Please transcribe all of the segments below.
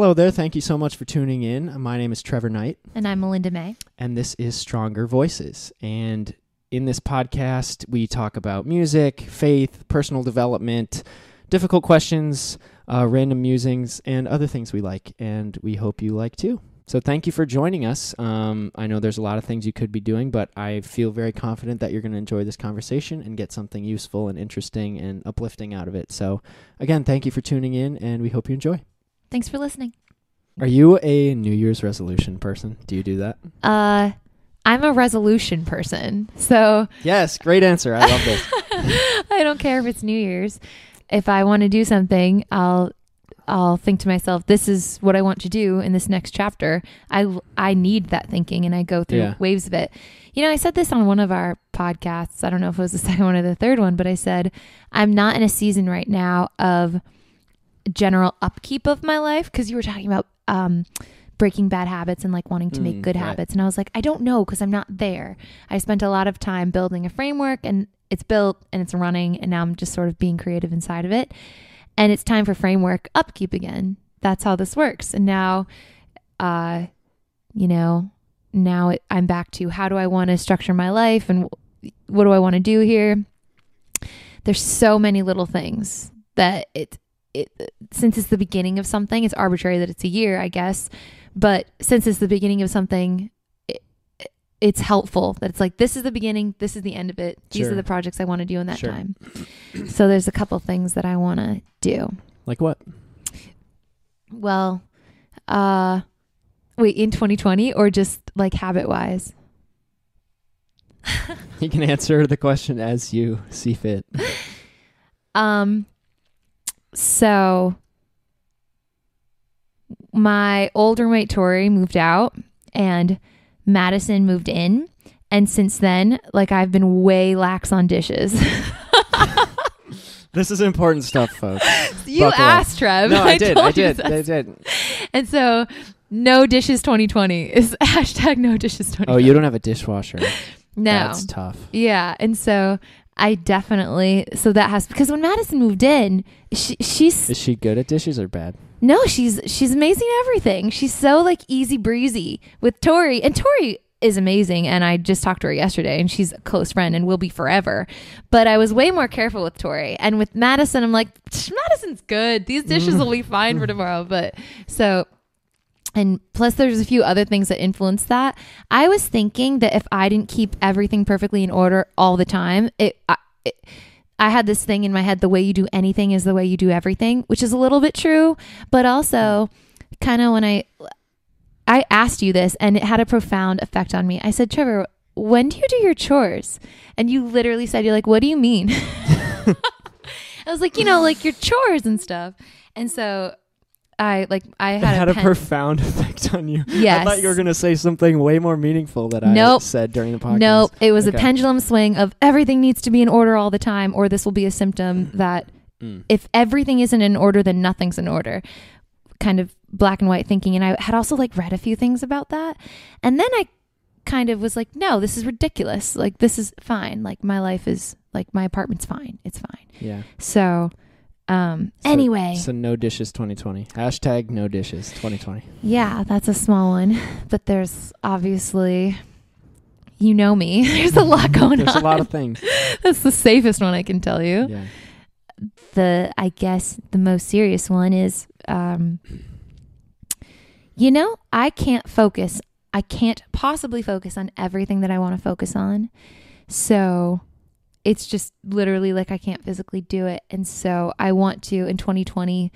Hello there. Thank you so much for tuning in. My name is Trevor Knight. And I'm Melinda May. And this is Stronger Voices. And in this podcast, we talk about music, faith, personal development, difficult questions, random musings, and other things we like. And we hope you like too. So thank you for joining us. I know there's a lot of things you could be doing, but I feel very confident that you're going to enjoy this conversation and get something useful and interesting and uplifting out of it. So again, thank you for tuning in, and we hope you enjoy. Thanks for listening. Are you a New Year's resolution person? Do you do that? I'm a resolution person. So yes, great answer. I love this. I don't care if it's New Year's. If I want to do something, I'll think to myself, this is what I want to do in this next chapter. I need that thinking, and I go through waves of it. You know, I said this on one of our podcasts. I don't know if it was the second one or the third one, but I said, I'm not in a season right now of general upkeep of my life, because you were talking about breaking bad habits and like wanting to make good habits. And I was like, I don't know, because I'm not there. I spent a lot of time building a framework, and it's built and it's running, and now I'm just sort of being creative inside of it. And it's time for framework upkeep again. That's how this works. And now, I'm back to, how do I want to structure my life, and what do I want to do here? There's so many little things that since it's the beginning of something, it's arbitrary that it's a year, I guess. But since it's the beginning of something, it's helpful that it's like, this is the beginning, this is the end of it. These are the projects I want to do in that time. So there's a couple things that I want to do. Like what? Well, wait, in 2020 or just like habit wise? You can answer the question as you see fit. So my old roommate, Tori, moved out, and Madison moved in, and since then, like, I've been way lax on dishes. This is important stuff, folks. You Buckle asked, Trev. No, I did. And so, no dishes 2020 is hashtag no dishes 2020. Oh, you don't have a dishwasher. No. That's tough. Yeah, and so I definitely, so that has, because when Madison moved in, she's... Is she good at dishes or bad? No, she's amazing at everything. She's so like easy breezy with Tori. And Tori is amazing. And I just talked to her yesterday, and she's a close friend and will be forever. But I was way more careful with Tori. And with Madison, I'm like, Madison's good. These dishes will be fine for tomorrow. But so, and plus there's a few other things that influence that. I was thinking that if I didn't keep everything perfectly in order all the time, I had this thing in my head, the way you do anything is the way you do everything, which is a little bit true, but also kind of when I asked you this, and it had a profound effect on me. I said, Trevor, when do you do your chores? And you literally said, you're like, what do you mean? I was like, you know, like your chores and stuff. And so it had a profound effect on you. Yes. I thought you were going to say something way more meaningful that I said during the podcast. Nope. It was a pendulum swing of everything needs to be in order all the time, or this will be a symptom that if everything isn't in order, then nothing's in order. Kind of black and white thinking. And I had also like read a few things about that. And then I kind of was like, no, this is ridiculous. Like, this is fine. Like, my life is like, my apartment's fine. It's fine. Yeah. So... anyway. So no dishes 2020. Hashtag no dishes 2020. Yeah, that's a small one. But there's obviously, you know me, there's a lot going on. There's a lot of things. That's the safest one I can tell you. Yeah. I guess the most serious one is, I can't possibly focus on everything that I want to focus on. So... it's just literally like I can't physically do it. And so I want to, in 2020,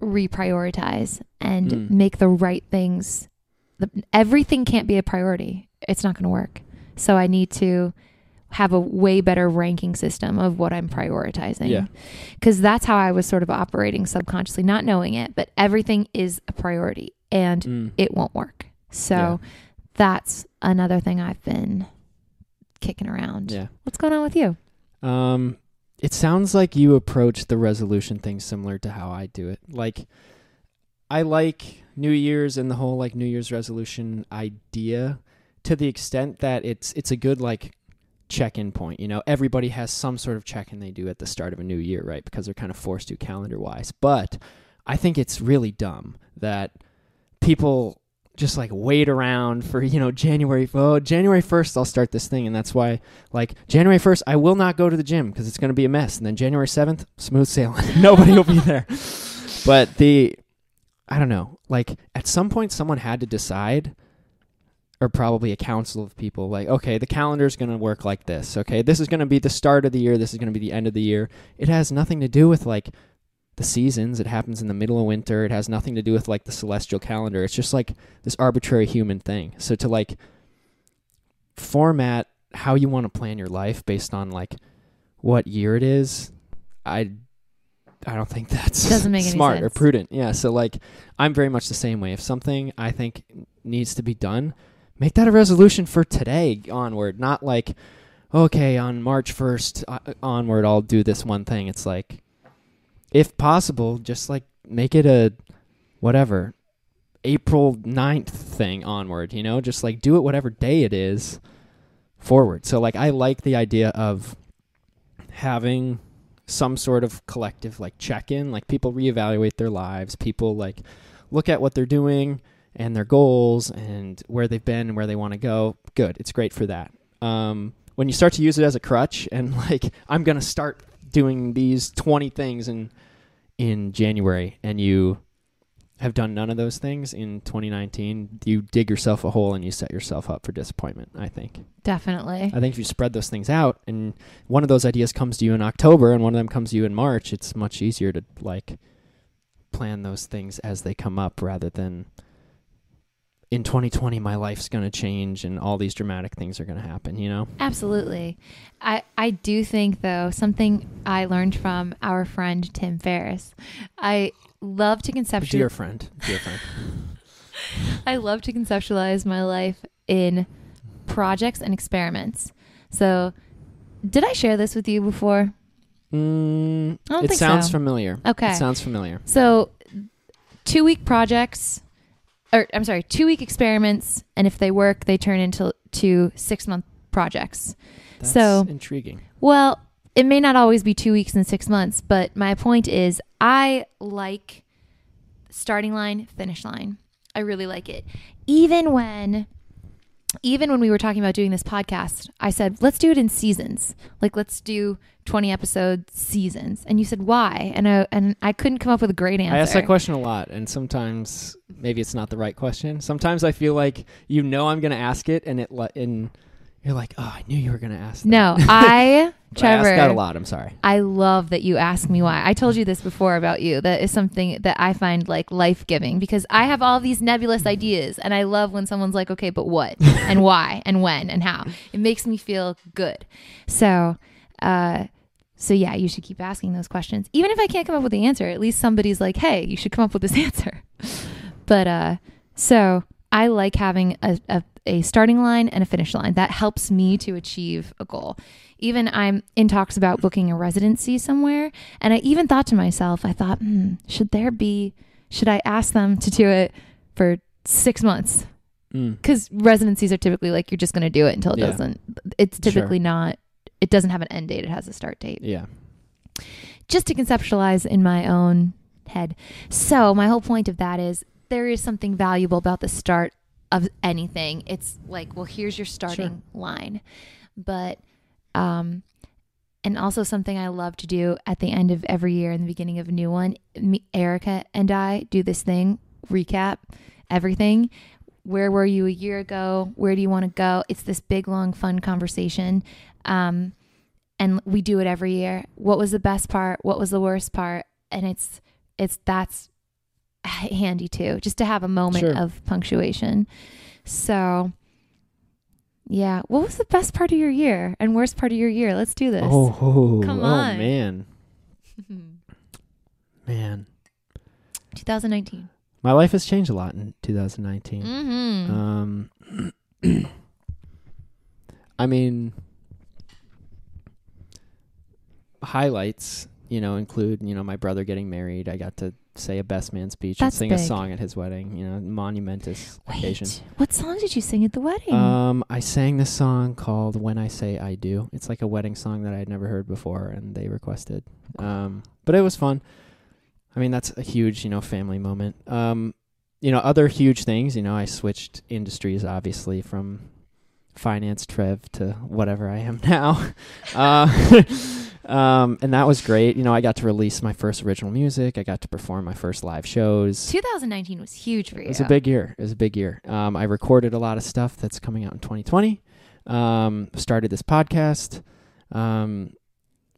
reprioritize and make the right things. Everything can't be a priority. It's not going to work. So I need to have a way better ranking system of what I'm prioritizing. Yeah. Because that's how I was sort of operating subconsciously, not knowing it, but everything is a priority, and it won't work. So that's another thing I've been... kicking around. Yeah. What's going on with you? It sounds like you approach the resolution thing similar to how I do it. Like, I like New Year's and the whole like New Year's resolution idea to the extent that it's a good like check-in point. You know, everybody has some sort of check-in they do at the start of a new year, right? Because they're kind of forced to calendar-wise. But I think it's really dumb that people just like wait around for, you know, January 1st, I'll start this thing. And that's why, like, January 1st, I will not go to the gym because it's going to be a mess. And then January 7th, smooth sailing. Nobody will be there. But I don't know, like at some point someone had to decide, or probably a council of people, like, okay, the calendar's going to work like this. Okay, this is going to be the start of the year. This is going to be the end of the year. It has nothing to do with like the seasons. It happens in the middle of winter. It has nothing to do with like the celestial calendar. It's just like this arbitrary human thing. So to like format how you want to plan your life based on like what year it is, I don't think that's smart or prudent. Yeah. So like, I'm very much the same way. If something I think needs to be done, make that a resolution for today onward. Not like, okay, on March 1st onward, I'll do this one thing. It's like, if possible, just like make it a whatever, April 9th thing onward, you know, just like do it whatever day it is forward. So like, I like the idea of having some sort of collective like check-in, like people reevaluate their lives, people like look at what they're doing and their goals and where they've been and where they want to go. Good. It's great for that. When you start to use it as a crutch and like, I'm going to start doing these 20 things in January, and you have done none of those things in 2019, you dig yourself a hole and you set yourself up for disappointment, I think. Definitely. I think if you spread those things out and one of those ideas comes to you in October and one of them comes to you in March, it's much easier to like plan those things as they come up rather than in 2020, my life's going to change and all these dramatic things are going to happen, you know? Absolutely. I do think, though, something I learned from our friend Tim Ferriss, I love to conceptualize... Dear friend. I love to conceptualize my life in projects and experiments. So, did I share this with you before? I don't think so. It sounds familiar. Okay. It sounds familiar. So, 2-week projects... Or I'm sorry, 2-week experiments, and if they work, they turn into 6-month projects. That's intriguing. Well, it may not always be 2 weeks and 6 months, but my point is I like starting line, finish line. I really like it. Even when we were talking about doing this podcast, I said, let's do it in seasons. Like, let's do 20-episode seasons. And you said, why? And I couldn't come up with a great answer. I ask that question a lot, and sometimes maybe it's not the right question. Sometimes I feel like, you know, I'm going to ask it, and you're like, oh, I knew you were going to ask that. No, Trevor, I ask that a lot. I'm sorry. I love that you ask me why. I told you this before about you. That is something that I find like life-giving, because I have all these nebulous ideas, and I love when someone's like, okay, but what and why and when and how. It makes me feel good. So yeah, you should keep asking those questions. Even if I can't come up with the answer, at least somebody's like, hey, you should come up with this answer. But I like having a starting line and a finish line. That helps me to achieve a goal. Even I'm in talks about booking a residency somewhere. And I even thought to myself, should I ask them to do it for 6 months? Because residencies are typically like, you're just going to do it until it doesn't. It's typically not, it doesn't have an end date. It has a start date. Yeah. Just to conceptualize in my own head. So my whole point of that is there is something valuable about the start of anything. It's like, well, here's your starting line. But, and also something I love to do at the end of every year and the beginning of a new one, Erica and I do this thing, recap everything. Where were you a year ago? Where do you want to go? It's this big, long, fun conversation. And we do it every year. What was the best part? What was the worst part? And that's handy too, just to have a moment of punctuation. So yeah. What was the best part of your year and worst part of your year? Let's do this. Oh, come on. Oh, man. Man. 2019. My life has changed a lot in 2019. Mm-hmm. I mean, highlights, you know, include, you know, my brother getting married. I got to say a best man speech and sing a song at his wedding, you know, monumentous occasion. What song did you sing at the wedding? I sang this song called When I Say I Do. It's like a wedding song that I had never heard before, and they requested. But it was fun. I mean, that's a huge, you know, family moment. You know, other huge things, you know, I switched industries, obviously, from finance Trev to whatever I am now. And that was great. You know, I got to release my first original music. I got to perform my first live shows. 2019 was huge for you. It was a big year. It was a big year. I recorded a lot of stuff that's coming out in 2020. Started this podcast.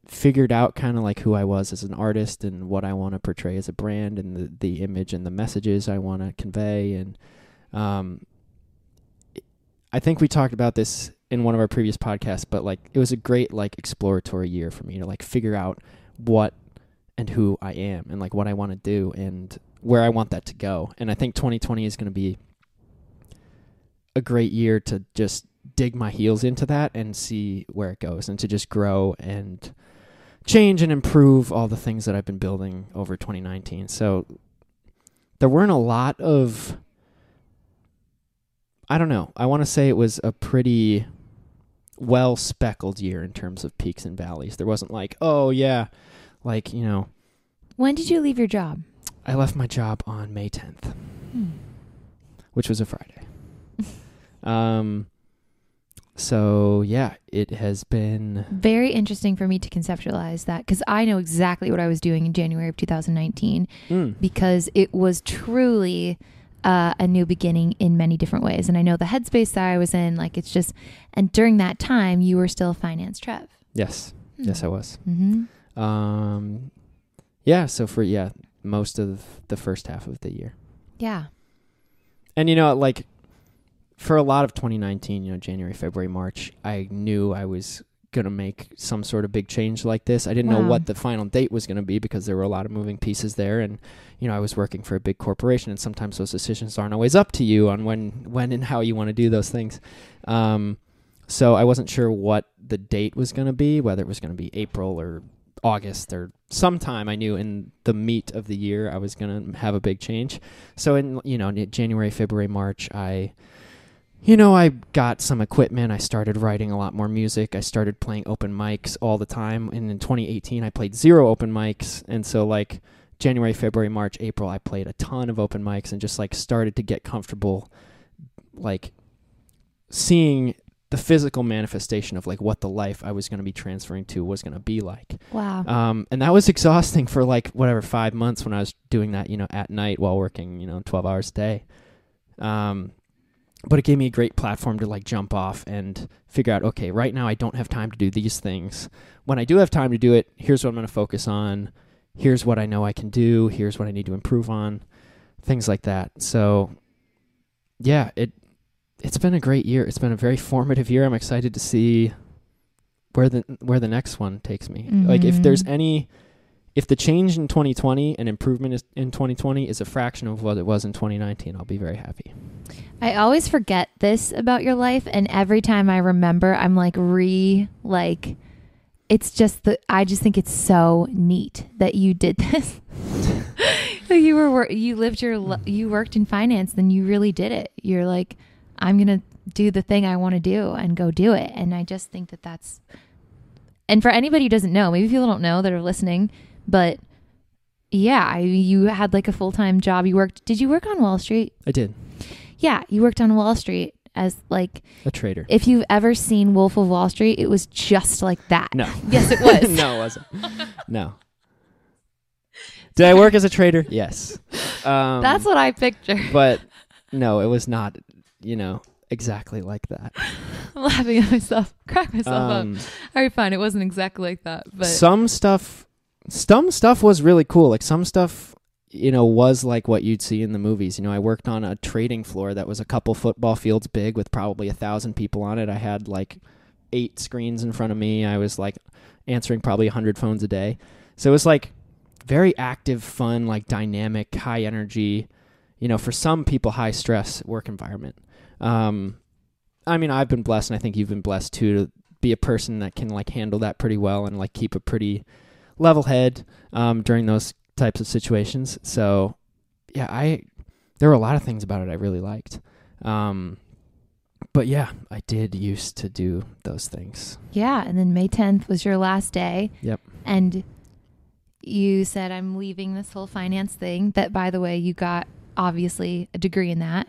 Figured out kind of like who I was as an artist and what I want to portray as a brand and the image and the messages I want to convey. And I think we talked about this in one of our previous podcasts, but like it was a great like exploratory year for me to like figure out what and who I am and like what I want to do and where I want that to go. And I think 2020 is going to be a great year to just dig my heels into that and see where it goes and to just grow and change and improve all the things that I've been building over 2019. So there weren't a lot of, I don't know. I want to say it was a pretty well speckled year in terms of peaks and valleys. There wasn't like, oh yeah, like, you know. When did you leave your job? I left my job on May 10th, which was a Friday. So yeah, it has been very interesting for me to conceptualize that because I know exactly what I was doing in January of 2019 because it was truly a new beginning in many different ways. And I know the headspace that I was in, like it's just, and during that time you were still Finance Trev. Yes. Yes, I was. Mm-hmm. Yeah. So for, yeah, most of the first half of the year. Yeah. And you know, like, for a lot of 2019, you know, January, February, March, I knew I was going to make some sort of big change like this. I didn't know what the final date was going to be because there were a lot of moving pieces there. And, you know, I was working for a big corporation and sometimes those decisions aren't always up to you on when and how you want to do those things. So I wasn't sure what the date was going to be, whether it was going to be April or August or sometime. I knew in the meat of the year I was going to have a big change. So in, you know, January, February, March, you know, I got some equipment. I started writing a lot more music. I started playing open mics all the time. And in 2018, I played 0 open mics. And so like January, February, March, April, I played a ton of open mics and just like started to get comfortable, like seeing the physical manifestation of like what the life I was going to be transferring to was going to be like. Wow. And that was exhausting for like whatever 5 months when I was doing that, you know, at night while working, you know, 12 hours a day. But it gave me a great platform to like jump off and figure out, okay, right now I don't have time to do these things. When I do have time to do it, here's what I'm going to focus on. Here's what I know I can do. Here's what I need to improve on. Things like that. So yeah, it's been a great year. It's been a very formative year. I'm excited to see where the next one takes me. Mm-hmm. Like if the change in 2020 and improvement in 2020 is a fraction of what it was in 2019, I'll be very happy. I always forget this about your life. And every time I remember, I'm like, it's just I just think it's so neat that you did this. You worked in finance, then you really did it. You're like, I'm going to do the thing I want to do and go do it. And I just think that that's, and for anybody who doesn't know, maybe people don't know that are listening, but yeah, you had like a full-time job. Did you work on Wall Street? I did. Yeah. You worked on Wall Street as like a trader. If you've ever seen Wolf of Wall Street, it was just like that. No. Yes, it was. No, it wasn't. No. Did I work as a trader? Yes. That's what I pictured. But no, it was not, you know, exactly like that. I'm laughing at myself. Crack myself up. All right, fine. It wasn't exactly like that. But some stuff was really cool. Like some stuff, you know, was like what you'd see in the movies. You know, I worked on a trading floor that was a couple football fields big with probably 1,000 people on it. I had like 8 screens in front of me. I was like answering probably 100 phones a day. So it was like very active, fun, like dynamic, high energy, you know, for some people, high stress work environment. I mean, I've been blessed and I think you've been blessed too to be a person that can like handle that pretty well and like keep a pretty level head, during those types of situations. So yeah, there were a lot of things about it I really liked. But yeah, I did used to do those things. Yeah. And then May 10th was your last day. Yep. And you said, I'm leaving this whole finance thing, that, by the way, you got obviously a degree in that.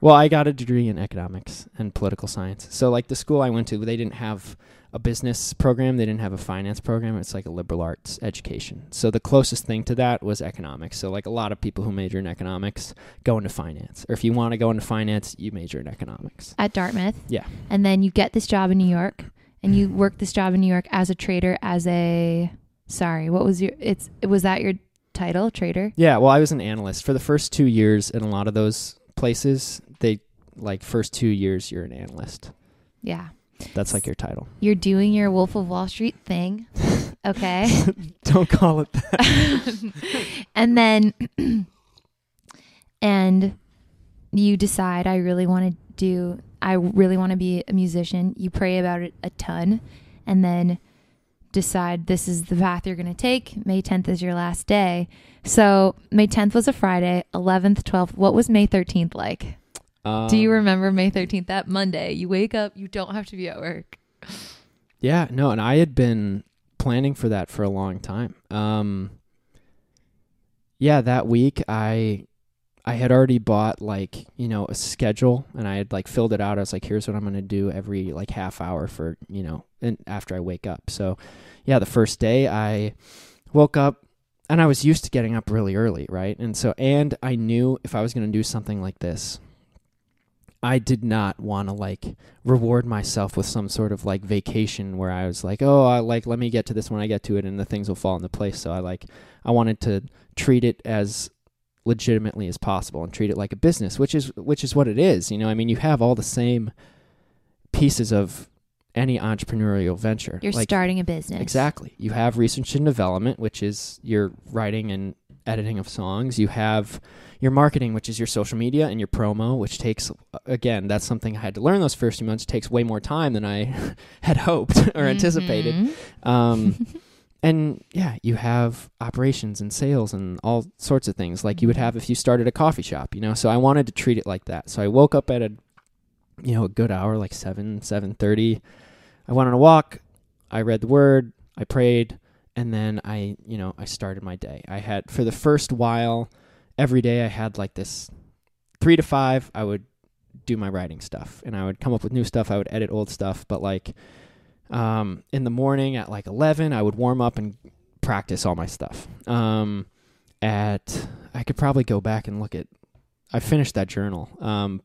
Well, I got a degree in economics and political science. So like the school I went to, they didn't have a business program. They didn't have a finance program. It's like a liberal arts education. So the closest thing to that was economics. So like a lot of people who major in economics go into finance. Or if you want to go into finance, you major in economics. At Dartmouth. Yeah. And then you get this job in New York, and you work this job in New York as a trader, as a, sorry, what was your, it's, was that your title, trader? Yeah. Well, I was an analyst for the first 2 years in a lot of those places. They like first 2 years you're an analyst. Yeah. That's like your title. You're doing your Wolf of Wall Street thing. Okay. Don't call it that. And then, and you decide, I really want to be a musician. You pray about it a ton and then decide this is the path you're going to take. May 10th is your last day. So May 10th was a Friday, 11th, 12th. What was May 13th like? Do you remember May 13th, that Monday? You wake up, you don't have to be at work. Yeah, no, and I had been planning for that for a long time. Yeah, that week I had already bought like, you know, a schedule, and I had like filled it out. I was like, here's what I'm going to do every like half hour for, you know, and after I wake up. So yeah, the first day I woke up, and I was used to getting up really early. Right. And I knew if I was going to do something like this, I did not want to like reward myself with some sort of like vacation where I was like, oh, I like, let me get to this when I get to it and the things will fall into place. So I wanted to treat it as legitimately as possible and treat it like a business, which is what it is. You know, I mean, you have all the same pieces of any entrepreneurial venture. You're like, starting a business. Exactly. You have research and development, which is your writing and editing of songs. You have your marketing, which is your social media and your promo, which takes, again, that's something I had to learn those first few months. It takes way more time than I had hoped or anticipated. And yeah, you have operations and sales and all sorts of things like you would have if you started a coffee shop, you know? So I wanted to treat it like that. So I woke up at a good hour, like 7:30. I went on a walk. I read the word. I prayed. And then I started my day. I had, for the first while, every day I had like this 3 to 5, I would do my writing stuff and I would come up with new stuff. I would edit old stuff. But like in the morning at like 11, I would warm up and practice all my stuff. I could probably go back and look at, I finished that journal,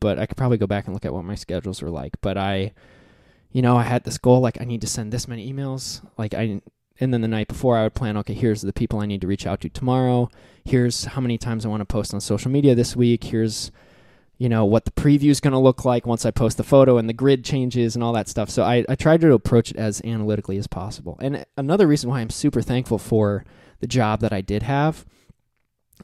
but I could probably go back and look at what my schedules were like. But I had this goal, like I need to send this many emails. And then the night before I would plan, okay, here's the people I need to reach out to tomorrow. Here's how many times I want to post on social media this week. Here's, you know, what the preview is going to look like once I post the photo and the grid changes and all that stuff. So I tried to approach it as analytically as possible. And another reason why I'm super thankful for the job that I did have,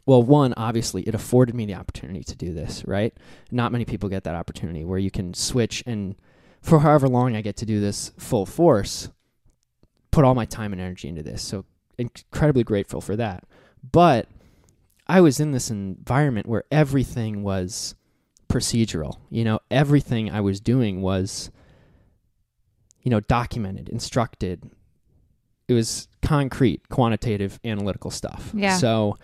well, one, obviously it afforded me the opportunity to do this, right? Not many people get that opportunity where you can switch and for however long I get to do this full force, put all my time and energy into this. So incredibly grateful for that. But I was in this environment where everything was procedural. You know, everything I was doing was, you know, documented, instructed. It was concrete, quantitative, analytical stuff. Yeah. So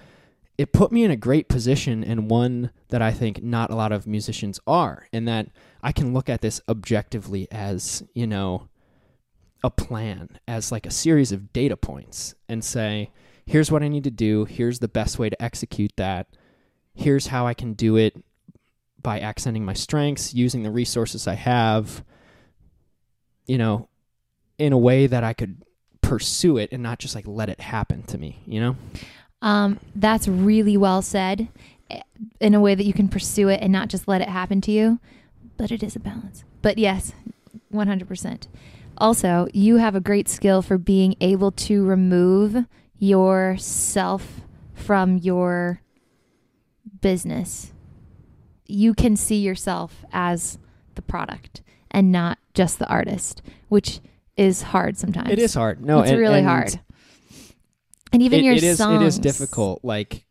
it put me in a great position, and one that I think not a lot of musicians are, in that I can look at this objectively as, you know, a plan, as like a series of data points, and say, here's what I need to do. Here's the best way to execute that. Here's how I can do it by accenting my strengths, using the resources I have, you know, in a way that I could pursue it and not just like let it happen to me, you know? That's really well said, in a way that you can pursue it and not just let it happen to you, but it is a balance. But yes, 100%. Also, you have a great skill for being able to remove yourself from your business. You can see yourself as the product and not just the artist, which is hard sometimes. It is hard. No, it's really hard. And even your songs. It is difficult. Like,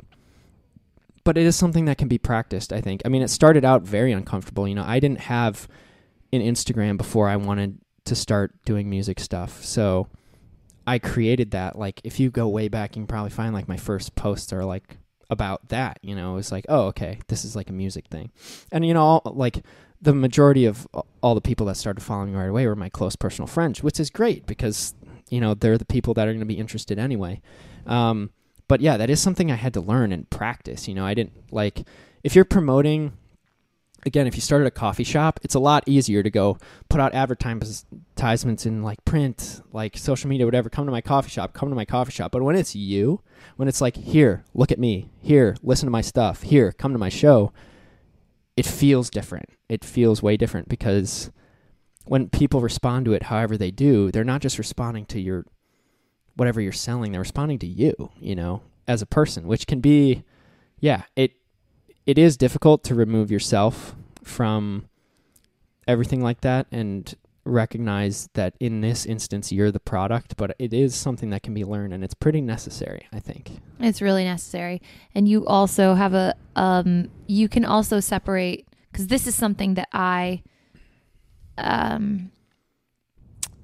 but it is something that can be practiced, I think. I mean, it started out very uncomfortable. You know, I didn't have an Instagram before I wanted to start doing music stuff. So I created that. Like, if you go way back, you can probably find like my first posts are like about that, you know. It's like, oh, okay, this is like a music thing. And, you know, like the majority of all the people that started following me right away were my close personal friends, which is great because, you know, they're the people that are going to be interested anyway. But yeah, that is something I had to learn and practice. You know, I didn't like, if you're promoting, again, if you started a coffee shop, it's a lot easier to go put out advertisements in like print, like social media, whatever. Come to my coffee shop. But when it's you, when it's like, here, look at me, here, listen to my stuff, here, come to my show, it feels different. It feels way different because when people respond to it however they do, they're not just responding to your whatever you're selling, they're responding to you, you know, as a person, which can be, yeah, it is difficult to remove yourself from everything like that and recognize that in this instance, you're the product, but it is something that can be learned and it's pretty necessary, I think. It's really necessary. And you also have a, you can also separate, because this is something that I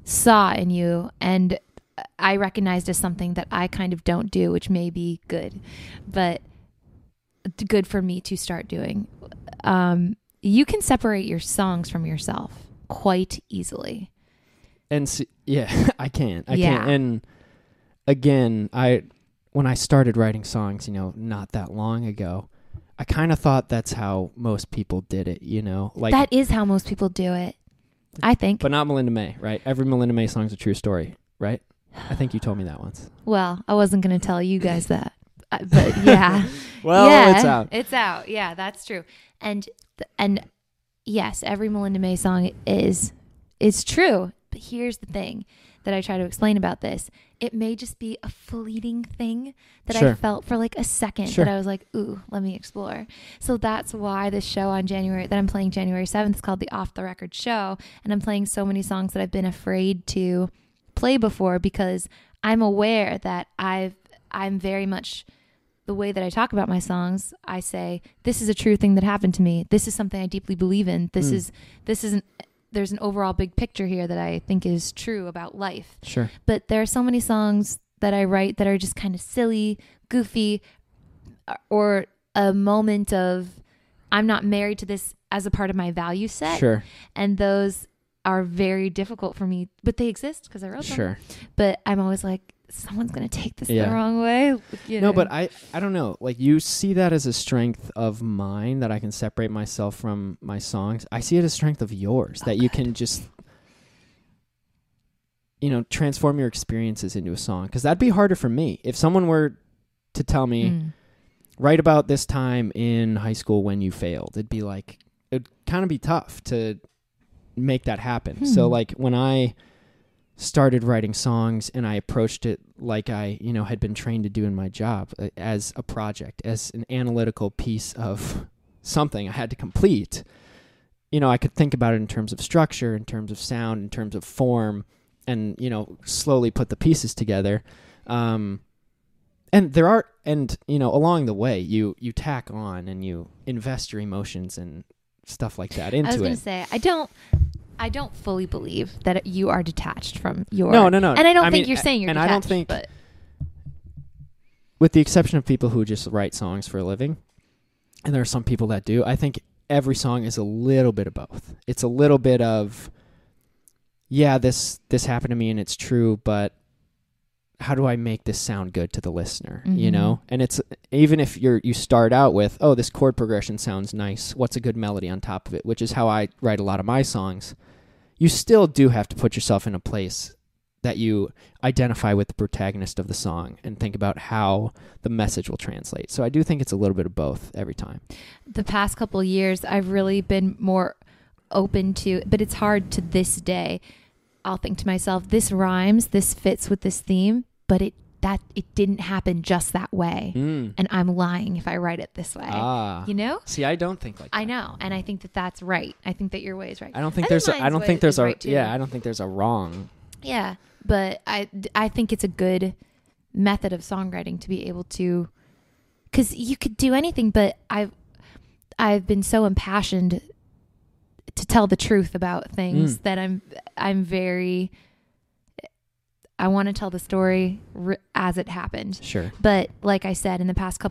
saw in you and I recognized as something that I kind of don't do, which may be good, but good for me to start doing. You can separate your songs from yourself quite easily. And so, yeah, I can't. And again, when I started writing songs, you know, not that long ago, I kind of thought that's how most people did it, you know, like that is how most people do it, I think, but not Melinda May, right? Every Melinda May song is a true story, right? I think you told me that once. Well, I wasn't going to tell you guys that. But yeah, well, yeah, it's out. Yeah, that's true. And yes, every Melinda May song is true. But here's the thing that I try to explain about this. It may just be a fleeting thing that I felt for like a second that I was like, ooh, let me explore. So that's why this show on that I'm playing January 7th is called the Off the Record Show. And I'm playing so many songs that I've been afraid to play before because I'm aware that I'm very much the way that I talk about my songs. I say, this is a true thing that happened to me. This is something I deeply believe in. There's an overall big picture here that I think is true about life. Sure. But there are so many songs that I write that are just kind of silly, goofy, or a moment of, I'm not married to this as a part of my value set. Sure. And those are very difficult for me, but they exist because I wrote them. Sure. But I'm always like, someone's going to take this the wrong way. You know? No, but I don't know. Like, you see that as a strength of mine that I can separate myself from my songs. I see it as strength of yours that you can just, you know, transform your experiences into a song. Because that'd be harder for me. If someone were to tell me, write about this time in high school when you failed, it'd be like, it'd kind of be tough to make that happen. So like when I started writing songs and I approached it like I, you know, had been trained to do in my job as a project, as an analytical piece of something I had to complete. You know, I could think about it in terms of structure, in terms of sound, in terms of form, and, you know, slowly put the pieces together. And you know, along the way you tack on and you invest your emotions and stuff like that into it. I was going to say, I don't fully believe that you are detached from your... No. And I don't think you're saying you're detached. I don't think... But. With the exception of people who just write songs for a living, and there are some people that do, I think every song is a little bit of both. It's a little bit of, yeah, this happened to me and it's true, but how do I make this sound good to the listener, you know? And it's... Even if you start out with, oh, this chord progression sounds nice, what's a good melody on top of it, which is how I write a lot of my songs, you still do have to put yourself in a place that you identify with the protagonist of the song and think about how the message will translate. So I do think it's a little bit of both every time. The past couple of years, I've really been more open to, but it's hard to this day. I'll think to myself, this rhymes, this fits with this theme, but it didn't happen just that way. And I'm lying if I write it this way, you know? See, I don't think like that. I know. And I think that that's right. I think that your way is right. I don't think there's a wrong. Yeah. But I think it's a good method of songwriting to be able to, cause you could do anything, but I've been so impassioned to tell the truth about things that I'm very I want to tell the story as it happened. Sure. But like I said, in the past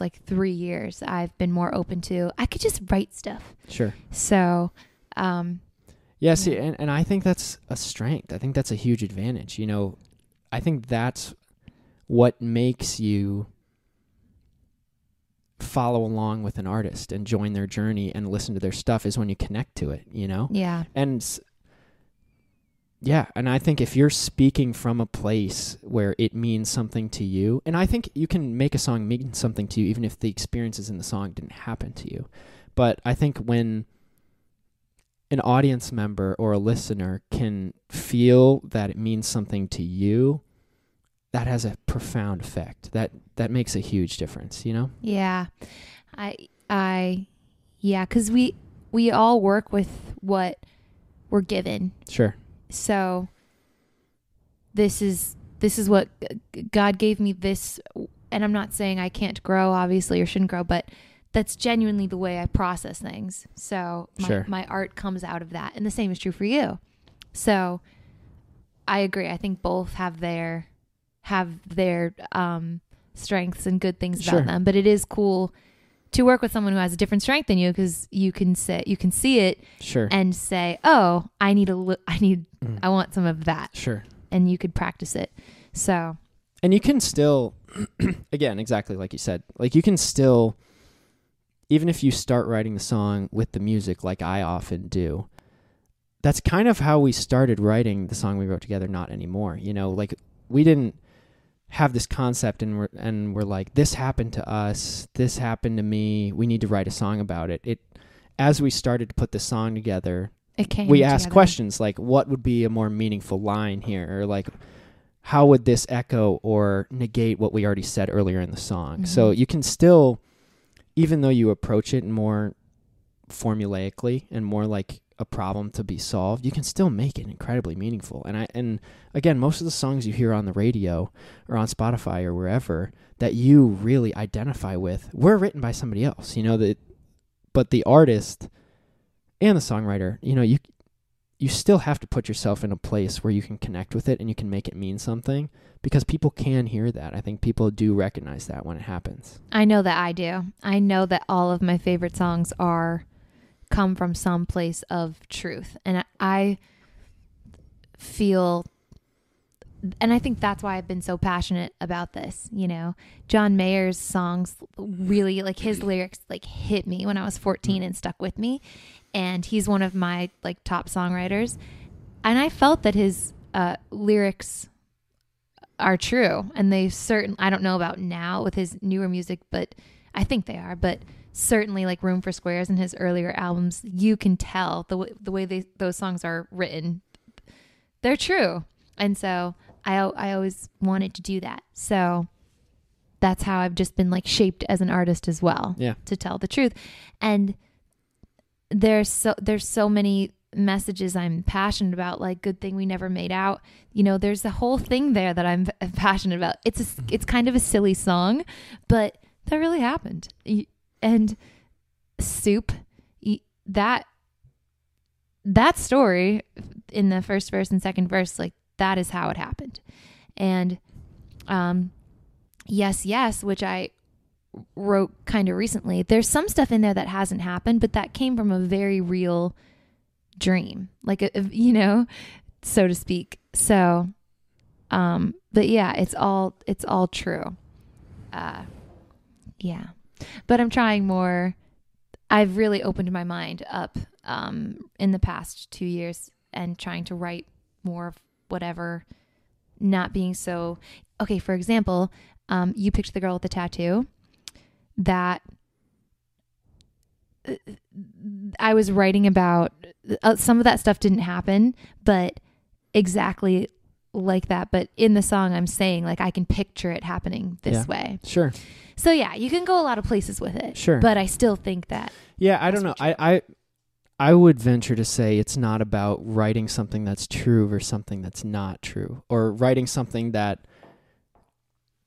like 3 years, I've been more open to, I could just write stuff. Sure. So, yeah, see, and I think that's a strength. I think that's a huge advantage. You know, I think that's what makes you follow along with an artist and join their journey and listen to their stuff is when you connect to it, you know? Yeah. And I think if you're speaking from a place where it means something to you, and I think you can make a song mean something to you even if the experiences in the song didn't happen to you. But I think when an audience member or a listener can feel that it means something to you, that has a profound effect. That makes a huge difference, you know? Yeah. Because we all work with what we're given. Sure. So this is what God gave me, this, and I'm not saying I can't grow, obviously, or shouldn't grow, but that's genuinely the way I process things. So my art comes out of that, and the same is true for you. So I agree. I think both have their strengths and good things about them, but it is cool to work with someone who has a different strength than you, because you can see it and say, oh, I want some of that. Sure. And you could practice it. So, and you can still, again, exactly like you said, like you can still, even if you start writing the song with the music, like I often do, that's kind of how we started writing the song we wrote together, Not Anymore. You know, like we didn't have this concept and we're like, this happened to us, this happened to me, we need to write a song about it. It, as we started to put the song together, we asked questions like, what would be a more meaningful line here? Or like, how would this echo or negate what we already said earlier in the song? Mm-hmm. So you can still, even though you approach it more formulaically and more like a problem to be solved, you can still make it incredibly meaningful. And again, most of the songs you hear on the radio or on Spotify or wherever that you really identify with were written by somebody else, you know, but the artist and the songwriter, you know, you still have to put yourself in a place where you can connect with it and you can make it mean something, because people can hear that. I think people do recognize that when it happens. I know that I do. I know that all of my favorite songs come from some place of truth. And I feel, and I think that's why I've been so passionate about this. You know, John Mayer's songs really, like his lyrics, like hit me when I was 14 and stuck with me. And he's one of my like top songwriters. And I felt that his lyrics are true. And they certainly, I don't know about now with his newer music, but I think they are, but certainly like Room for Squares and his earlier albums, you can tell the way those songs are written, they're true. And so I always wanted to do that. So that's how I've just been like shaped as an artist as well, to tell the truth. And there's so many messages I'm passionate about, like Good Thing We Never Made Out. You know, there's a whole thing there that I'm passionate about. It's kind of a silly song, but that really happened. And Soup, that story in the first verse and second verse, like that is how it happened. And Yes, which I wrote kind of recently, there's some stuff in there that hasn't happened, but that came from a very real dream, like, you know, so to speak. So, but yeah, it's all true. Yeah. But I'm trying more. I've really opened my mind up in the past 2 years and trying to write more of whatever, not being so... Okay, for example, you picked the girl with the tattoo. That I was writing about... some of that stuff didn't happen, but exactly like that. But in the song, I'm saying, like, I can picture it happening this way. Sure. So yeah, you can go a lot of places with it. Sure. But I still think that. Yeah, I don't know. I would venture to say it's not about writing something that's true or something that's not true, or writing something that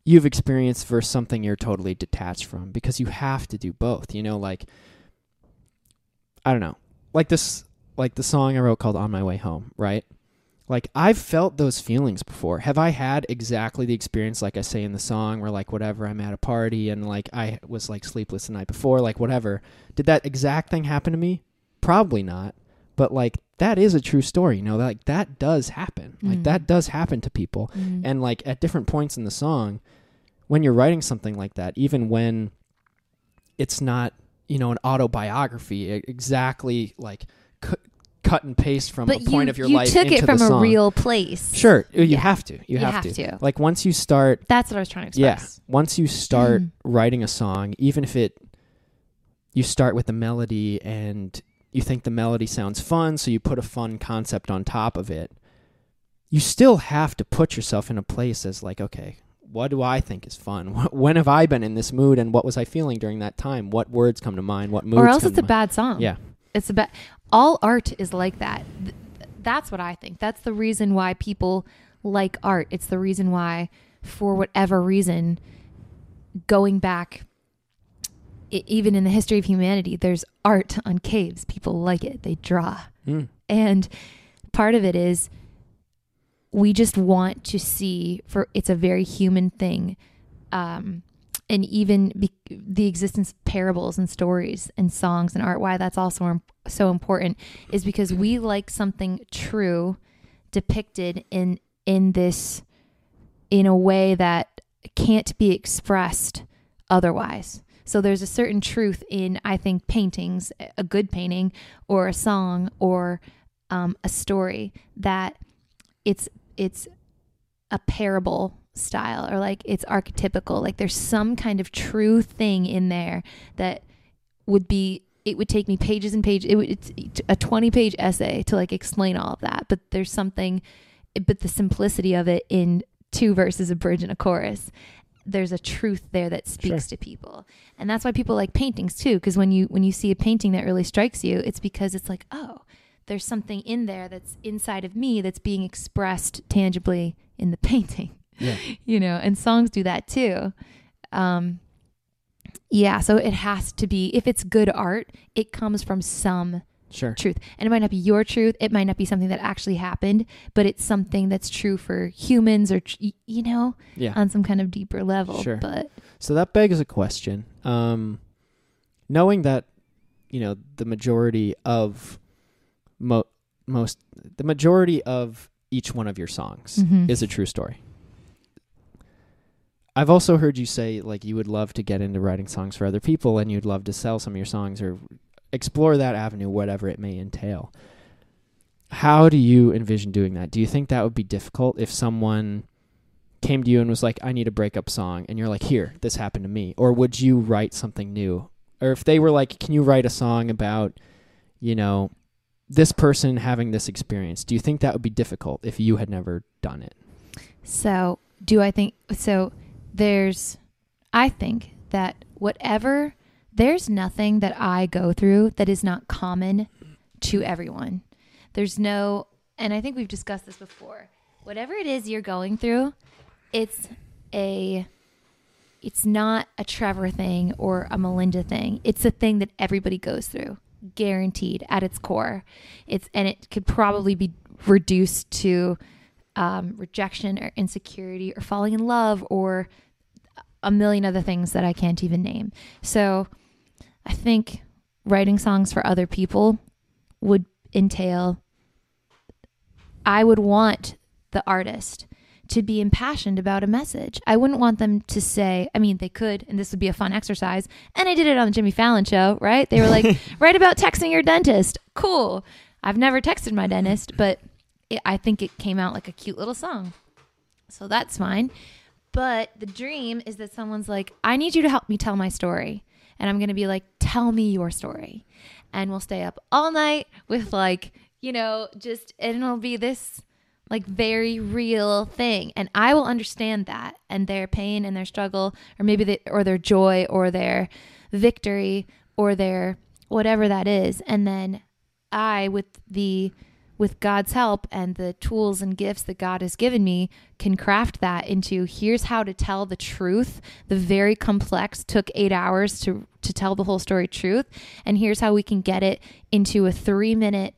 you've experienced versus something you're totally detached from, because you have to do both. You know, like, I don't know, like the song I wrote called On My Way Home, right? Like, I've felt those feelings before. Have I had exactly the experience, like I say in the song, where, like, whatever, I'm at a party and, like, I was, like, sleepless the night before, like, whatever. Did that exact thing happen to me? Probably not. But, like, that is a true story, you know? Like, that does happen. Mm-hmm. Like, that does happen to people. Mm-hmm. And, like, at different points in the song, when you're writing something like that, even when it's not, you know, an autobiography, exactly, like... cut and paste from a point of your life into the song. But you took it from a real place. Sure. You have to. You have to. Like, once you start... That's what I was trying to express. Yeah. Once you start writing a song, even if it... You start with a melody and you think the melody sounds fun, so you put a fun concept on top of it, you still have to put yourself in a place as like, okay, what do I think is fun? When have I been in this mood and what was I feeling during that time? What words come to mind? What moods come to mind? Or else it's a bad song. Yeah. It's about all art is like that. That's what I think. That's the reason why people like art. It's the reason why, for whatever reason, going back, even in the history of humanity, there's art on caves. People like it. They draw. Mm. And part of it is we just want to see it's a very human thing. And even the existence of parables and stories and songs and art, why that's also so important is because we like something true depicted in a way that can't be expressed otherwise. So there's a certain truth in, I think, paintings, a good painting or a song or a story that it's a parable style or like it's archetypical, like there's some kind of true thing in there that would take me pages and pages. It's a 20-page essay to like explain all of that, but there's something, but the simplicity of it in two verses, a bridge and a chorus, there's a truth there that speaks to people. And that's why people like paintings too, because when you see a painting that really strikes you, it's because it's like, oh, there's something in there that's inside of me that's being expressed tangibly in the painting. Yeah. You know, and songs do that too. So it has to be, if it's good art, it comes from some truth. And it might not be your truth. It might not be something that actually happened, but it's something that's true for humans or, you know, on some kind of deeper level. Sure. But so that begs a question. Knowing that, you know, the majority of each one of your songs is a true story. I've also heard you say, like, you would love to get into writing songs for other people and you'd love to sell some of your songs or explore that avenue, whatever it may entail. How do you envision doing that? Do you think that would be difficult if someone came to you and was like, I need a breakup song, and you're like, here, this happened to me? Or would you write something new? Or if they were like, can you write a song about, you know, this person having this experience? Do you think that would be difficult if you had never done it? So do I think... So... I think that there's nothing that I go through that is not common to everyone. And I think we've discussed this before, whatever it is you're going through, it's not a Trevor thing or a Melinda thing. It's a thing that everybody goes through, guaranteed at its core. And it could probably be reduced to rejection or insecurity or falling in love or a million other things that I can't even name. So I think writing songs for other people would entail, I would want the artist to be impassioned about a message. I wouldn't want them to say, I mean, they could, and this would be a fun exercise. And I did it on the Jimmy Fallon show, right? They were like, write about texting your dentist. Cool. I've never texted my dentist, but I think it came out like a cute little song. So that's fine. But the dream is that someone's like, I need you to help me tell my story. And I'm going to be like, tell me your story. And we'll stay up all night with like, you know, just, and it'll be this like very real thing. And I will understand that and their pain and their struggle, or maybe or their joy or their victory or their whatever that is. And then I, with God's help and the tools and gifts that God has given me, can craft that into, here's how to tell the truth, the very complex, took 8 hours to tell the whole story truth. And here's how we can get it into a 3-minute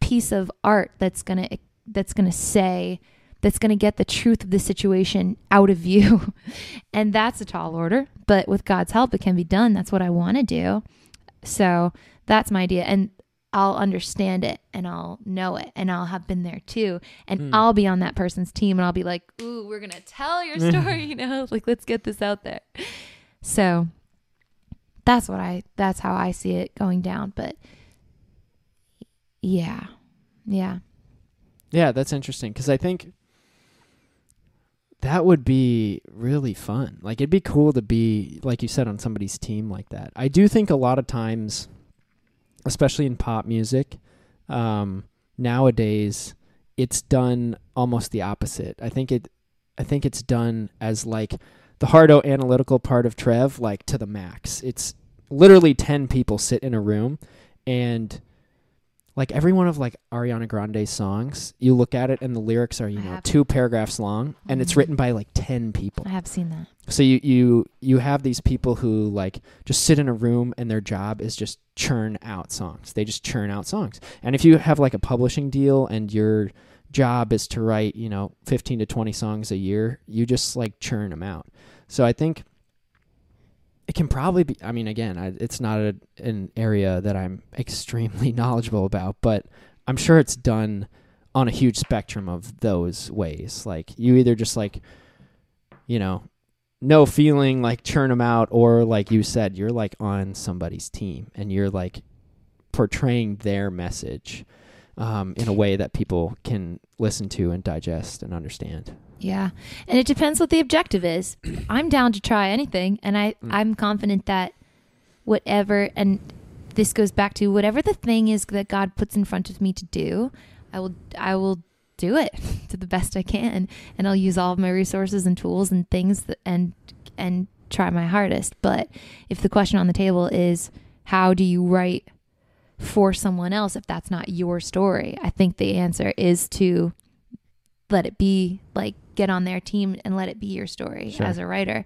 piece of art that's going to that's going to say, that's going to get the truth of the situation out of you. And that's a tall order, but with God's help, it can be done. That's what I want to do. So that's my idea. And I'll understand it and I'll know it and I'll have been there too. And I'll be on that person's team and I'll be like, ooh, we're going to tell your story, you know, like, let's get this out there. So that's what that's how I see it going down. But yeah, that's interesting. Cause I think that would be really fun. Like, it'd be cool to be, like you said, on somebody's team like that. I do think a lot of times, especially in pop music, nowadays it's done almost the opposite. I think it's done as like the hardo analytical part of Trev, like to the max. It's literally 10 people sit in a room, and like every one of like Ariana Grande's songs, you look at it and the lyrics are, you know, two paragraphs long, and it's written by like 10 people. I have seen that. So you have these people who like just sit in a room and their job is just churn out songs. They just churn out songs. And if you have like a publishing deal and your job is to write, you know, 15 to 20 songs a year, you just like churn them out. So I think it can probably be, I mean, again, it's not an area that I'm extremely knowledgeable about, but I'm sure it's done on a huge spectrum of those ways. Like, you either just like, you know, no feeling, like churn them out, or like you said, you're like on somebody's team and you're like portraying their message in a way that people can listen to and digest and understand. Yeah. And it depends what the objective is. I'm down to try anything. And I'm confident that whatever, and this goes back to whatever the thing is that God puts in front of me to do, I will do it to the best I can. And I'll use all of my resources and tools and things and try my hardest. But if the question on the table is, how do you write for someone else if that's not your story? I think the answer is to let it be, like, get on their team and let it be your story as a writer.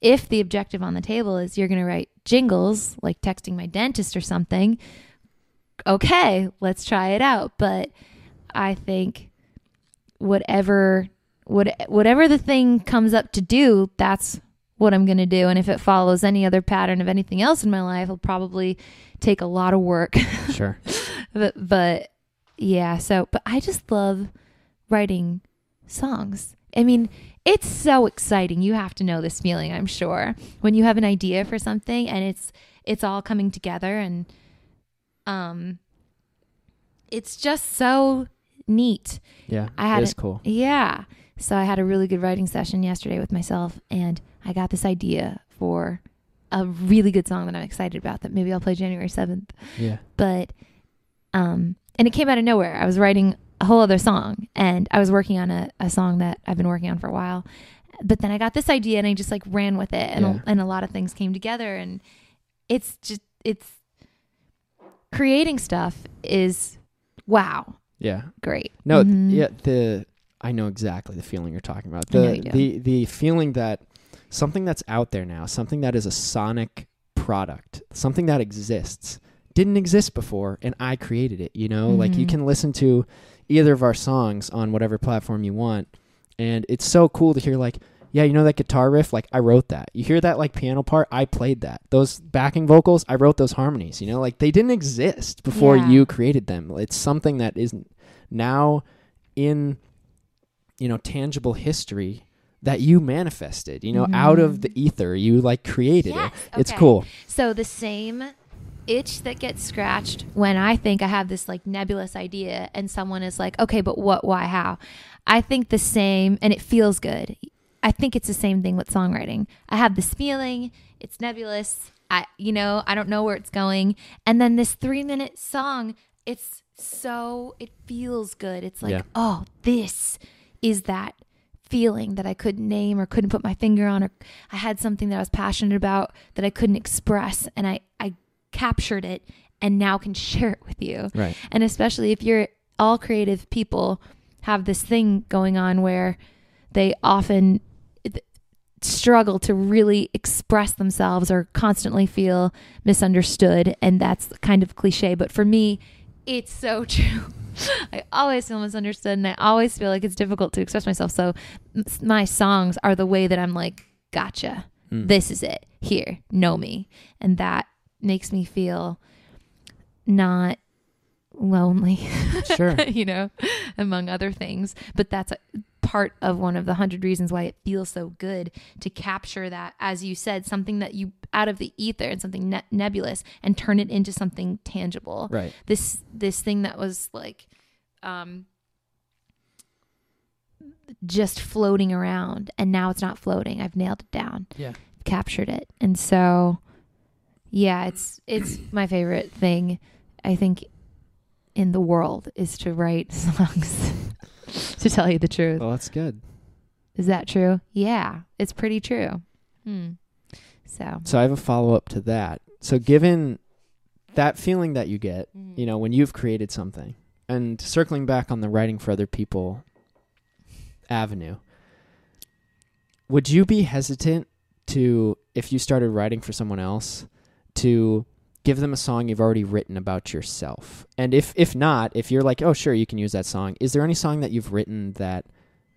If the objective on the table is you're going to write jingles, like texting my dentist or something, okay, let's try it out. But I think whatever the thing comes up to do, that's what I'm going to do. And if it follows any other pattern of anything else in my life, it'll probably take a lot of work. Sure. But yeah, so, but I just love writing songs. I mean, it's so exciting. You have to know this feeling, I'm sure, when you have an idea for something and it's all coming together, and it's just so neat. Yeah, it's cool. Yeah. So I had a really good writing session yesterday with myself, and I got this idea for a really good song that I'm excited about that maybe I'll play January 7th. Yeah. But and it came out of nowhere. I was writing a whole other song, and I was working on a song that I've been working on for a while, but then I got this idea and I just like ran with it, and and a lot of things came together, and it's creating stuff is wow. Yeah. Great. No, yeah, I know exactly the feeling you're talking about. The feeling that something that's out there now, something that is a sonic product, something that exists, didn't exist before, and I created it, you know? Like, you can listen to either of our songs on whatever platform you want, and it's so cool to hear, like, yeah, you know that guitar riff? Like, I wrote that. You hear that, like, piano part? I played that. Those backing vocals, I wrote those harmonies, you know? Like, they didn't exist before you created them. It's something that isn't now in, you know, tangible history that you manifested, you know, out of the ether. You, like, created it. Okay. It's cool. So the same itch that gets scratched when I think I have this like nebulous idea and someone is like, okay, but what, why, how? I think the same, and it feels good. I think it's the same thing with songwriting. I have this feeling, it's nebulous. I don't know where it's going. And then this 3-minute song, it feels good. It's like, oh, this is that feeling that I couldn't name or couldn't put my finger on, or I had something that I was passionate about that I couldn't express. And I captured it and now can share it with you. Right. And especially if you're all creative people have this thing going on where they often struggle to really express themselves or constantly feel misunderstood. And that's kind of cliche, but for me, it's so true. I always feel misunderstood, and I always feel like it's difficult to express myself. So my songs are the way that I'm like, gotcha. This is it. Here, know me. And that makes me feel not lonely. Sure. You know, among other things. But that's part of one of the 100 reasons why it feels so good to capture that, as you said, something that you out of the ether and something nebulous, and turn it into something tangible. Right. This thing that was like just floating around, and now it's not floating. I've nailed it down. Yeah. Captured it. And so yeah, it's my favorite thing, I think, in the world, is to write songs. To tell you the truth. Well, that's good. Is that true? Yeah, it's pretty true. So I have a follow-up to that. So given that feeling that you get, you know, when you've created something, and circling back on the writing for other people avenue, would you be hesitant to, if you started writing for someone else, to give them a song you've already written about yourself? And if not, if you're like, oh, sure, you can use that song, is there any song that you've written that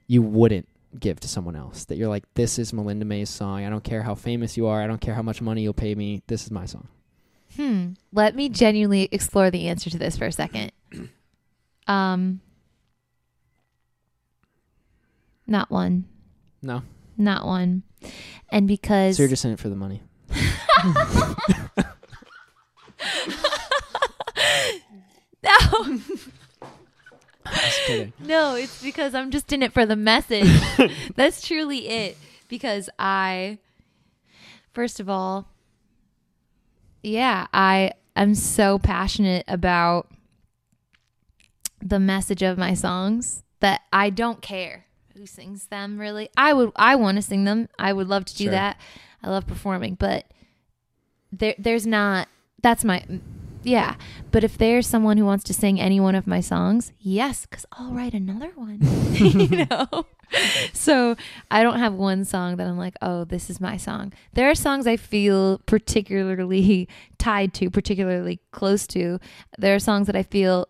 you wouldn't give to someone else? That you're like, this is Melinda May's song. I don't care how famous you are. I don't care how much money you'll pay me. This is my song. Let me genuinely explore the answer to this for a second. Not one. No. Not one. And because... So you're just in it for the money. No. Just kidding. No, it's because I'm just in it for the message. That's truly it. Because first of all, yeah, I am so passionate about the message of my songs that I don't care who sings them, really. I want to sing them. I would love to do that. I love performing, but there's not, that's my... Yeah, but if there's someone who wants to sing any one of my songs, yes, because I'll write another one, you know? So I don't have one song that I'm like, oh, this is my song. There are songs I feel particularly tied to, particularly close to. There are songs that I feel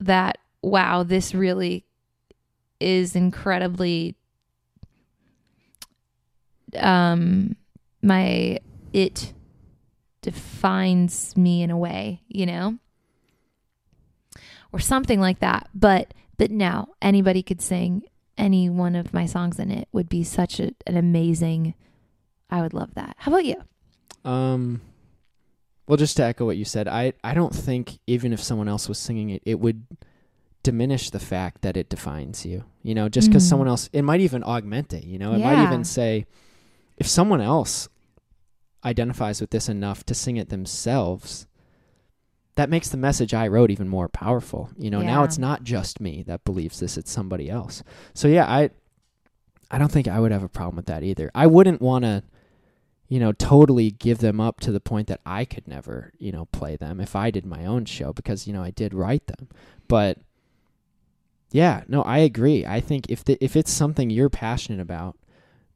that, wow, this really is incredibly it defines me in a way, you know, or something like that. But no, anybody could sing any one of my songs, and it would be such an amazing, I would love that. How about you? Well, just to echo what you said, I don't think even if someone else was singing it, it would diminish the fact that it defines you, you know, just because someone else, it might even augment it, you know, it might even say, if someone else identifies with this enough to sing it themselves, that makes the message I wrote even more powerful. You know, now it's not just me that believes this, it's somebody else. So yeah, I don't think I would have a problem with that either. I wouldn't want to, you know, totally give them up to the point that I could never, you know, play them if I did my own show, because, you know, I did write them. But yeah, no, I agree. I think if it's something you're passionate about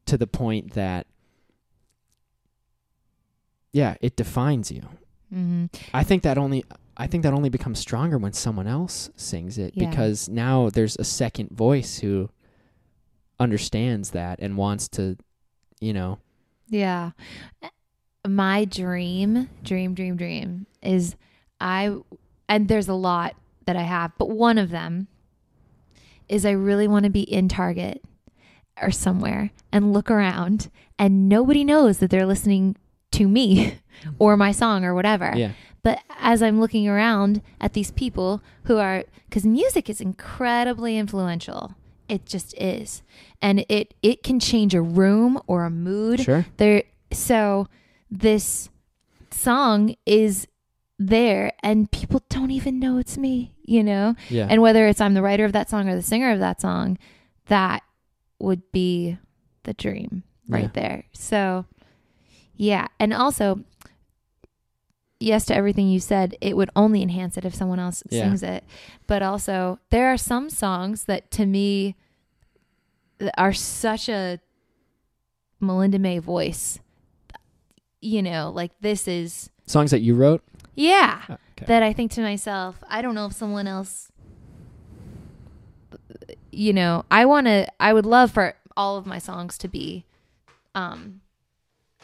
to the point that, yeah, it defines you. I think that only becomes stronger when someone else sings it, because now there's a second voice who understands that and wants to, you know. Yeah. My dream is and there's a lot that I have, but one of them is I really want to be in Target or somewhere and look around, and nobody knows that they're listening to me or my song or whatever. Yeah. But as I'm looking around at these people who are, because music is incredibly influential. It just is. And it can change a room or a mood. Sure. So this song is there and people don't even know it's me, you know? Yeah. And whether it's I'm the writer of that song or the singer of that song, that would be the dream right there. So... yeah. And also, yes to everything you said, it would only enhance it if someone else sings it. But also, there are some songs that to me are such a Melinda May voice, you know, like this is... Songs that you wrote? Yeah. Okay. That I think to myself, I don't know if someone else you know, I would love for all of my songs to be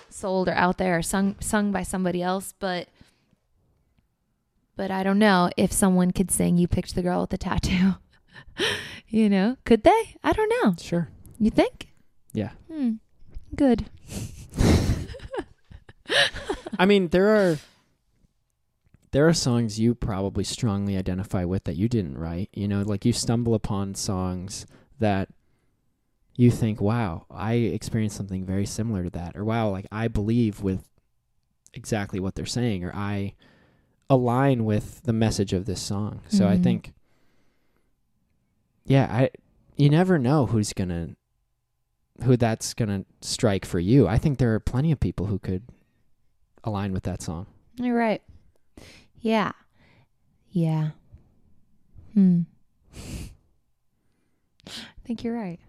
sold or out there or sung by somebody else, but I don't know if someone could sing "You Picked the Girl with the Tattoo." You know, could they? I don't know. Sure. You think? Yeah. Good. I mean, there are songs you probably strongly identify with that you didn't write. You know, like you stumble upon songs that you think, wow, I experienced something very similar to that. Or wow, like I believe with exactly what they're saying, or I align with the message of this song. So I think, yeah, you never know who that's going to strike for you. I think there are plenty of people who could align with that song. You're right. Yeah. Yeah. I think you're right.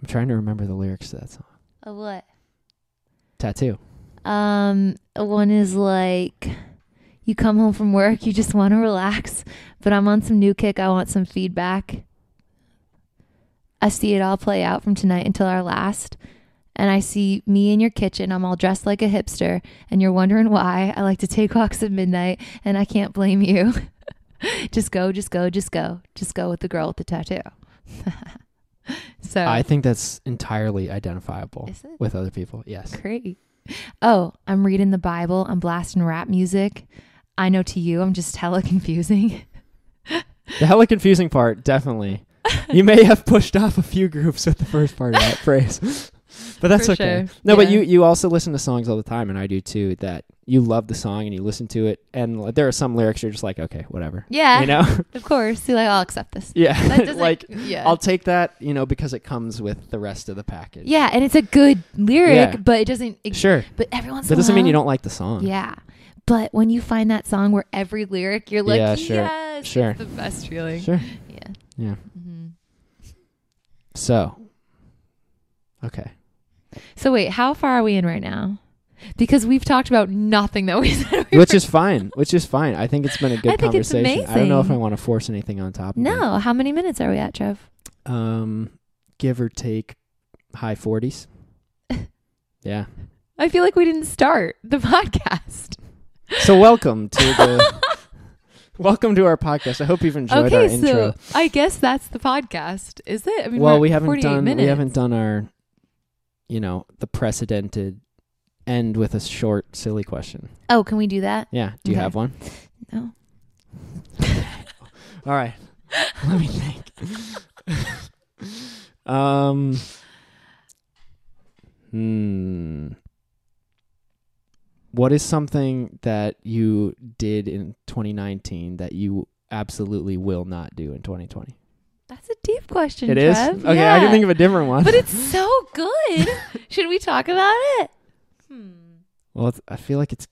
I'm trying to remember the lyrics to that song. Of what? Tattoo. One is like, you come home from work, you just want to relax, but I'm on some new kick, I want some feedback. I see it all play out from tonight until our last. And I see me in your kitchen. I'm all dressed like a hipster. And you're wondering why. I like to take walks at midnight. And I can't blame you. Just go, just go, just go. Just go with the girl with the tattoo. So I think that's entirely identifiable with other people. Yes. Great. Oh, I'm reading the Bible. I'm blasting rap music. I know to you, I'm just hella confusing. The hella confusing part, definitely. You may have pushed off a few groups with the first part of that phrase, but that's okay. Sure. No, yeah. But you also listen to songs all the time, and I do too, that you love the song and you listen to it, and there are some lyrics you're just like, okay, whatever. Yeah. You know? Of course. You're like, I'll accept this. Yeah. That like, yeah. I'll take that, you know, because it comes with the rest of the package. Yeah, and it's a good lyric, but it doesn't... Sure. But every once in a while... That doesn't mean you don't like the song. Yeah. But when you find that song where every lyric, you're like, yes, sure. It's the best feeling. Sure. Yeah. Yeah. So, okay. So wait, how far are we in right now? Because we've talked about nothing that we said. Which is fine. I think it's been a good conversation. It's amazing. I don't know if I want to force anything on top of it. No. How many minutes are we at, Trev? Give or take high 40s. Yeah. I feel like we didn't start the podcast. So welcome to the... Welcome to our podcast. I hope you've enjoyed our intro. Okay, so I guess that's the podcast, is it? I mean, well, we haven't done minutes. We haven't done our, you know, the precedented end with a short, silly question. Oh, can we do that? Yeah. Do you have one? No. All right. Let me think. What is something that you did in 2019 that you absolutely will not do in 2020? That's a deep question, Trev. It is? Okay, yeah. I can think of a different one. But it's so good. Should we talk about it? Well, I feel like it's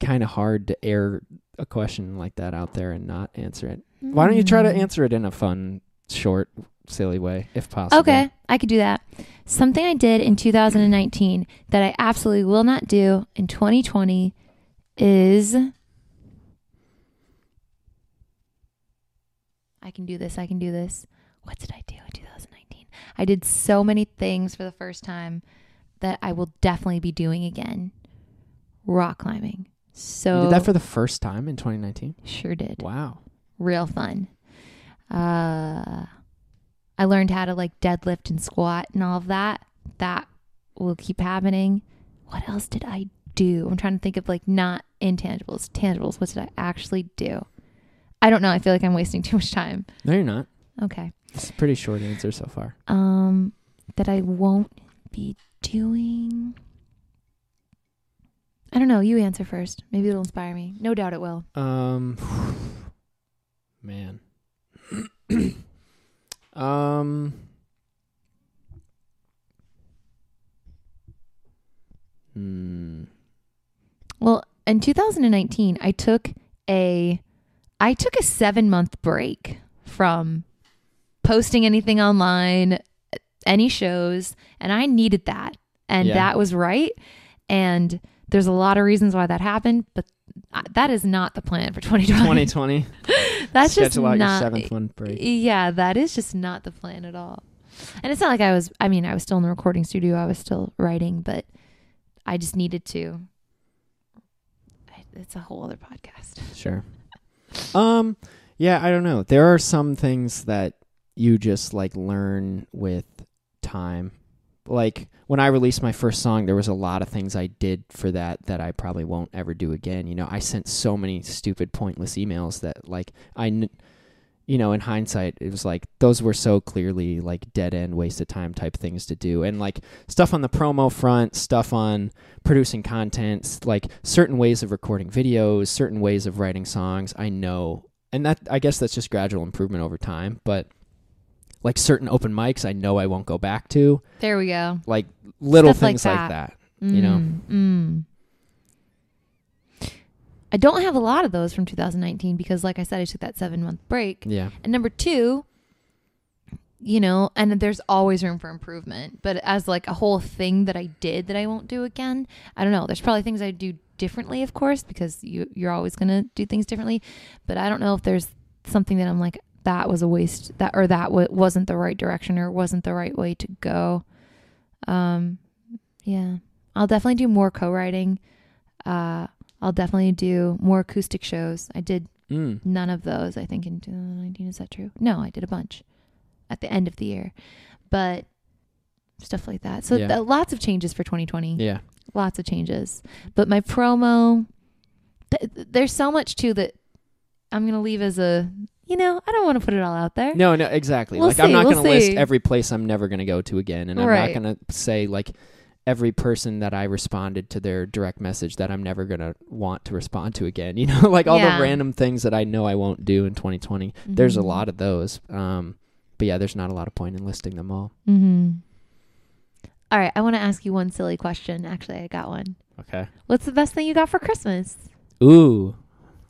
kind of hard to air a question like that out there and not answer it. Why don't you try to answer it in a fun, short, silly way, if possible? Okay, I could do that. Something I did in 2019 that I absolutely will not do in 2020 is... I can do this. What did I do in 2019? I did so many things for the first time that I will definitely be doing again. Rock climbing. So you did that for the first time in 2019? Sure did. Wow. Real fun. I learned how to like deadlift and squat and all of that. That will keep happening. What else did I do? I'm trying to think of like not intangibles, tangibles. What did I actually do? I don't know. I feel like I'm wasting too much time. No, you're not. Okay. It's a pretty short answer so far. That I won't be doing. I don't know. You answer first. Maybe it'll inspire me. No doubt it will. Man. Well, in 2019, I took a 7-month break from posting anything online, any shows, and I needed that. And that was right. And there's a lot of reasons why that happened, but That is not the plan for 2020. That's just schedule out your seventh one break. Yeah, that is just not the plan at all. And it's not like I was still in the recording studio. I was still writing, but I just needed to. It's a whole other podcast. Sure. Yeah, I don't know. There are some things that you just like learn with time. Like when I released my first song, there was a lot of things I did for that I probably won't ever do again. You know, I sent so many stupid, pointless emails that like in hindsight, it was like those were so clearly like dead end, waste of time type things to do. And like stuff on the promo front, stuff on producing content, like certain ways of recording videos, certain ways of writing songs. I know. And that, I guess that's just gradual improvement over time. But like certain open mics, I know I won't go back to. There we go. Like little stuff things like that you know? Mm. I don't have a lot of those from 2019 because, like I said, I took that 7-month break. Yeah. And number two, you know, and there's always room for improvement. But as like a whole thing that I did that I won't do again, I don't know. There's probably things I do differently, of course, because you're always going to do things differently. But I don't know if there's something that I'm like, that was a waste, that or that wasn't the right direction or wasn't the right way to go. Yeah. I'll definitely do more co-writing. I'll definitely do more acoustic shows. I did none of those, I think, in 2019. Is that true? No, I did a bunch at the end of the year. But stuff like that. So lots of changes for 2020. Yeah. Lots of changes. But my promo, there's so much, too, that I'm going to leave as a, you know, I don't want to put it all out there. No, exactly. We'll see. I'm not going to list every place I'm never going to go to again. And right. I'm not going to say, like, every person that I responded to their direct message that I'm never going to want to respond to again, you know, like all the random things that I know I won't do in 2020. Mm-hmm. There's a lot of those. But yeah, there's not a lot of point in listing them all. Mm-hmm. All right. I want to ask you one silly question. Actually, I got one. Okay. What's the best thing you got for Christmas? Ooh.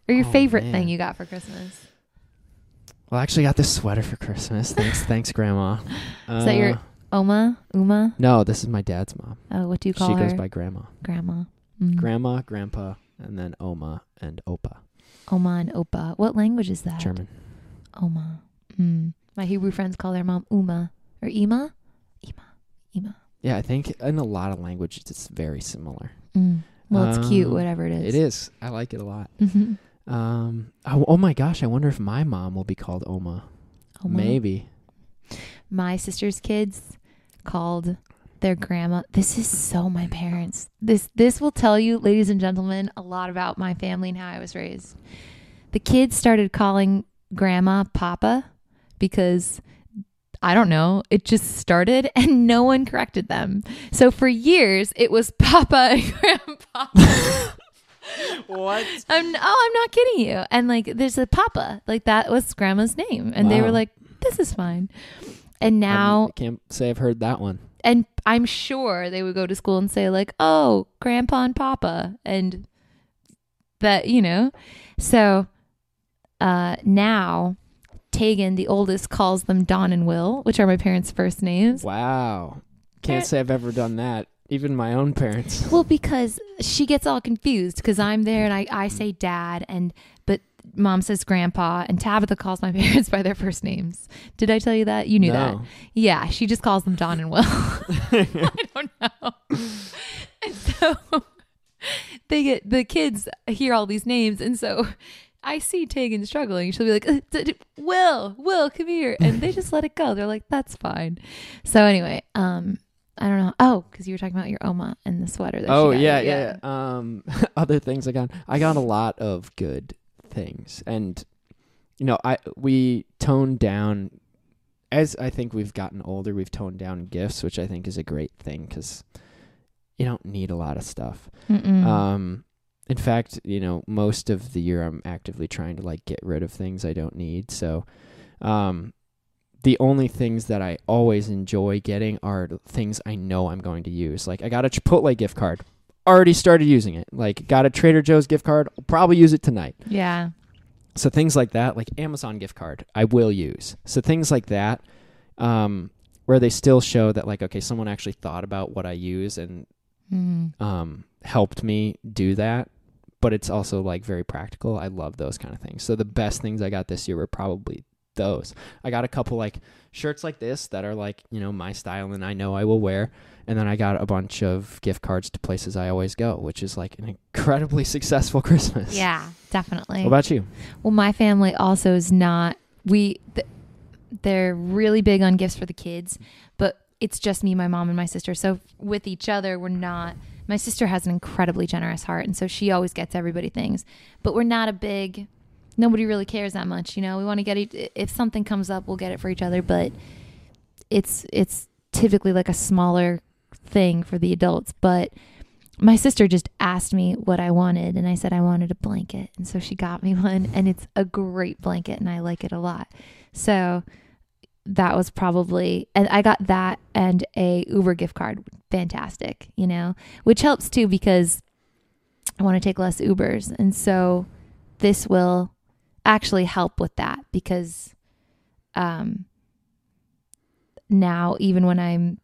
Or your favorite thing you got for Christmas? Well, I actually got this sweater for Christmas. Thanks, Grandma. Is that your... Uma? No, this is my dad's mom. Oh, what do you call her? She goes by Grandma. Grandma. Mm-hmm. Grandma, Grandpa, and then Oma and Opa. Oma and Opa. What language is that? German. Oma. Mm. My Hebrew friends call their mom Uma or Ima. Ima. Yeah, I think in a lot of languages it's very similar. Mm. Well, it's cute, whatever it is. It is. I like it a lot. Mm-hmm. Oh my gosh, I wonder if my mom will be called Oma. Maybe. My sister's kids called their grandma. This is so my parents. This will tell you, ladies and gentlemen, a lot about my family and how I was raised. The kids started calling Grandma Papa because, I don't know, it just started and no one corrected them. So for years, it was Papa and Grandpa. What? I'm not kidding you. And like, there's a Papa. Like, that was Grandma's name. And They were like, this is fine. And now I can't say I've heard that one. And I'm sure they would go to school and say like, oh, Grandpa and Papa. And that, you know, so now Tegan, the oldest, calls them Don and Will, which are my parents' first names. Wow. Can't say I've ever done that. Even my own parents. Well, because she gets all confused because I'm there and I say Dad but Mom says Grandpa, and Tabitha calls my parents by their first names. Did I tell you that? You knew that. Yeah, she just calls them Don and Will. I don't know. And so the kids hear all these names, and so I see Tegan struggling. She'll be like, Will, come here. And they just let it go. They're like, that's fine. So anyway, I don't know. Oh, because you were talking about your Oma and the sweater. That she got. Yeah. Other things I got a lot of good things, and you know, we toned down, as I think we've gotten older, we've toned down gifts, which I think is a great thing because you don't need a lot of stuff. Mm-mm. In fact, you know, most of the year I'm actively trying to like get rid of things I don't need. So, the only things that I always enjoy getting are things I know I'm going to use. Like I got a Chipotle gift card. Already started using it. Like got a Trader Joe's gift card. I'll probably use it tonight. Yeah. So things like that, like Amazon gift card, I will use. So things like that, where they still show that like, okay, someone actually thought about what I use and helped me do that but it's also like very practical. I love those kind of things. So the best things I got this year were probably those. I got a couple like shirts like this that are like, you know, my style and I know I will wear. And then I got a bunch of gift cards to places I always go, which is like an incredibly successful Christmas. Yeah, definitely. What about you? Well, my family also is not, they're really big on gifts for the kids, but it's just me, my mom, and my sister. So with each other, we're not, my sister has an incredibly generous heart, and so she always gets everybody things. But we're not a big, nobody really cares that much, you know. We want to get it, if something comes up, we'll get it for each other, but it's typically like a smaller thing for the adults. But my sister just asked me what I wanted, and I said I wanted a blanket, and so she got me one, and it's a great blanket, and I like it a lot. So that was probably, and I got that and a Uber gift card. Fantastic, you know, which helps too because I want to take less Ubers. And so this will actually help with that because now even when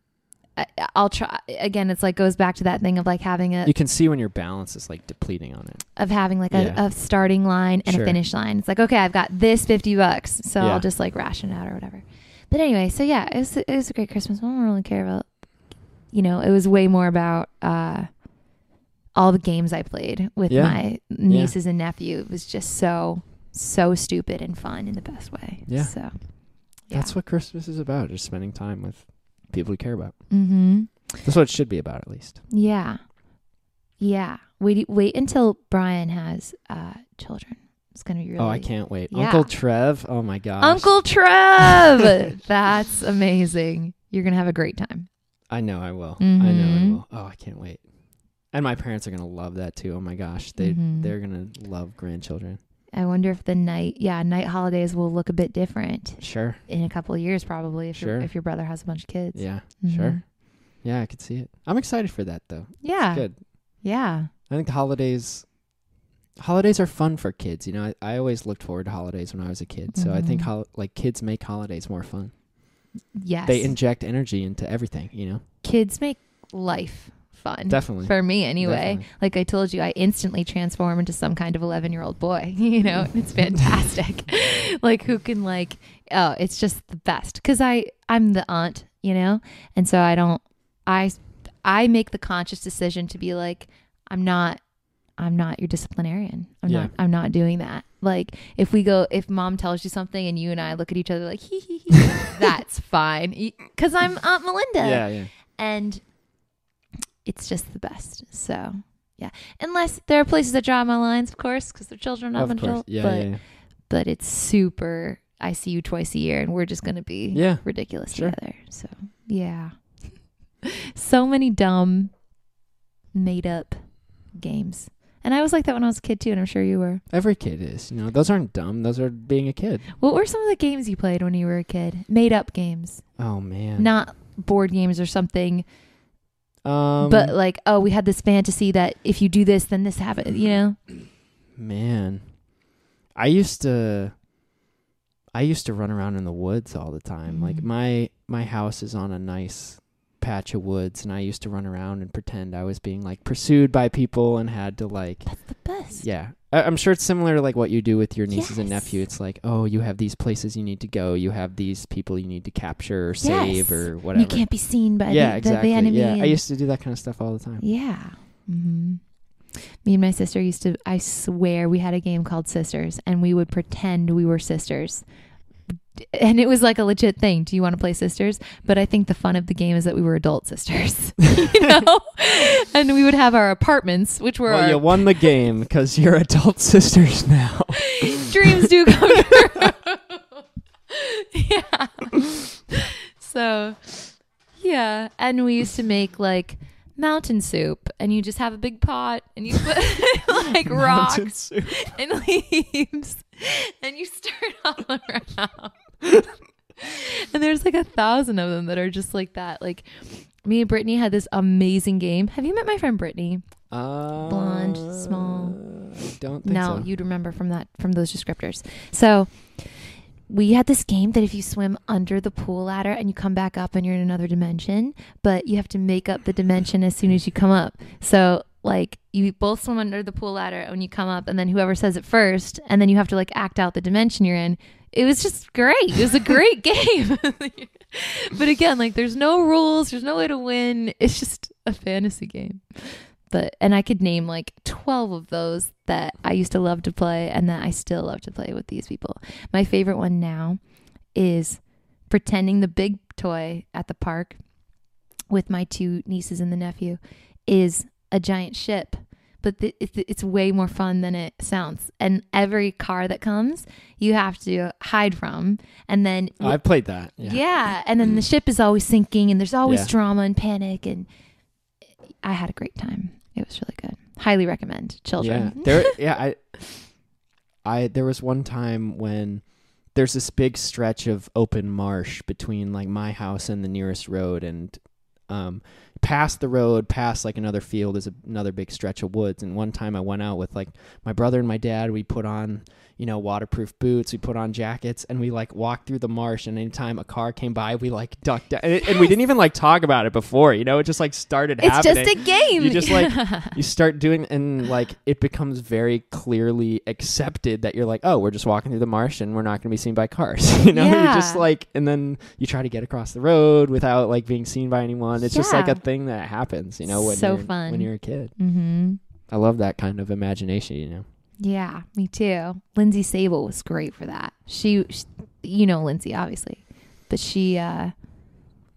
I'll try again, it's like goes back to that thing of like having a, you can see when your balance is like depleting on it, of having like a starting line and a finish line. It's like, okay, I've got this $50, so I'll just like ration it out or whatever. But anyway, so yeah, it was a great Christmas. I don't really care about, you know, it was way more about all the games I played with my nieces and nephew. It was just so stupid and fun in the best way. Yeah. So that's what Christmas is about, just spending time with people we care about. Mm-hmm. That's what it should be about, at least. Yeah. Wait until Brian has children. It's gonna be really. Oh, I can't wait. Yeah. Uncle Trev. Oh my gosh. Uncle Trev. That's amazing. You're gonna have a great time. I know I will. Mm-hmm. I know I will. Oh, I can't wait. And my parents are gonna love that too. Oh my gosh, they're gonna love grandchildren. I wonder if the night holidays will look a bit different. Sure. In a couple of years, probably, if your brother has a bunch of kids. Yeah, sure. Yeah, I could see it. I'm excited for that, though. Yeah. It's good. Yeah. I think the holidays are fun for kids. You know, I always looked forward to holidays when I was a kid. So I think kids make holidays more fun. Yes. They inject energy into everything, you know? Kids make life fun. Definitely. For me anyway. Definitely. Like I told you, I instantly transform into some kind of 11-year-old boy, you know, it's fantastic. Like who can like, oh, it's just the best. Cause I'm the aunt, you know? And so I make the conscious decision to be like, I'm not your disciplinarian. I'm not doing that. Like if mom tells you something and you and I look at each other like, hee hee hee, that's fine. Cause I'm Aunt Melinda. Yeah. And it's just the best. So, yeah. Unless there are places that draw my lines, of course, because their children are not controlled. Yeah, but it's super, I see you twice a year and we're just going to be ridiculous together. So, yeah. So many dumb, made up games. And I was like that when I was a kid too, and I'm sure you were. Every kid is. You know, those aren't dumb. Those are being a kid. What were some of the games you played when you were a kid? Made up games. Oh, man. Not board games or something. But like, oh, we had this fantasy that if you do this, then this happens, you know? Man, I used to run around in the woods all the time. Mm-hmm. Like my house is on a nice patch of woods, and I used to run around and pretend I was being like pursued by people and had to like, that's the best. Yeah. I'm sure it's similar to like what you do with your nieces and nephew. It's like, oh, you have these places you need to go. You have these people you need to capture or save or whatever. You can't be seen by the enemy. Yeah, I used to do that kind of stuff all the time. Yeah. Mm-hmm. Me and my sister used to, I swear we had a game called Sisters, and we would pretend we were sisters. And it was like a legit thing. Do you want to play Sisters? But I think the fun of the game is that we were adult sisters, you know? And we would have our apartments, which were... Well, you won the game because you're adult sisters now. Dreams do come true. Yeah. So, yeah. And we used to make like mountain soup, and you just have a big pot and you put like rocks and leaves and you stir it all around. And there's like 1,000 of them that are just like that. Like me and Brittany had this amazing game. Have you met my friend Brittany? Blonde, small. I don't think so. No, you'd remember from those descriptors. So we had this game that if you swim under the pool ladder and you come back up and you're in another dimension, but you have to make up the dimension as soon as you come up. So like you both swim under the pool ladder when you come up, and then whoever says it first, and then you have to like act out the dimension you're in. It was just great. It was a great game. But again, like there's no rules. There's no way to win. It's just a fantasy game. But, and I could name like 12 of those that I used to love to play and that I still love to play with these people. My favorite one now is pretending the big toy at the park with my two nieces and the nephew is a giant ship. But it's way more fun than it sounds. And every car that comes, you have to hide from. And then I played that. Yeah. And then the ship is always sinking, and there's always drama and panic. And I had a great time. It was really good. Highly recommend, children. Yeah. There was one time when there's this big stretch of open marsh between like my house and the nearest road, and past the road, past like another field is another big stretch of woods. And one time I went out with like my brother and my dad. We put on, you know, waterproof boots, we put on jackets, and we like walked through the marsh, and anytime a car came by, we like ducked down. And we didn't even like talk about it before, you know, it just like started happening. It's just a game. You just like, you start doing, and like it becomes very clearly accepted that you're like, oh, we're just walking through the marsh and we're not going to be seen by cars. You know, you're just like, and then you try to get across the road without like being seen by anyone. It's just like a thing that happens, you know, when you're a kid. Mm-hmm. I love that kind of imagination, you know. Yeah, me too. Lindsay Sable was great for that. She you know Lindsay, obviously, but she,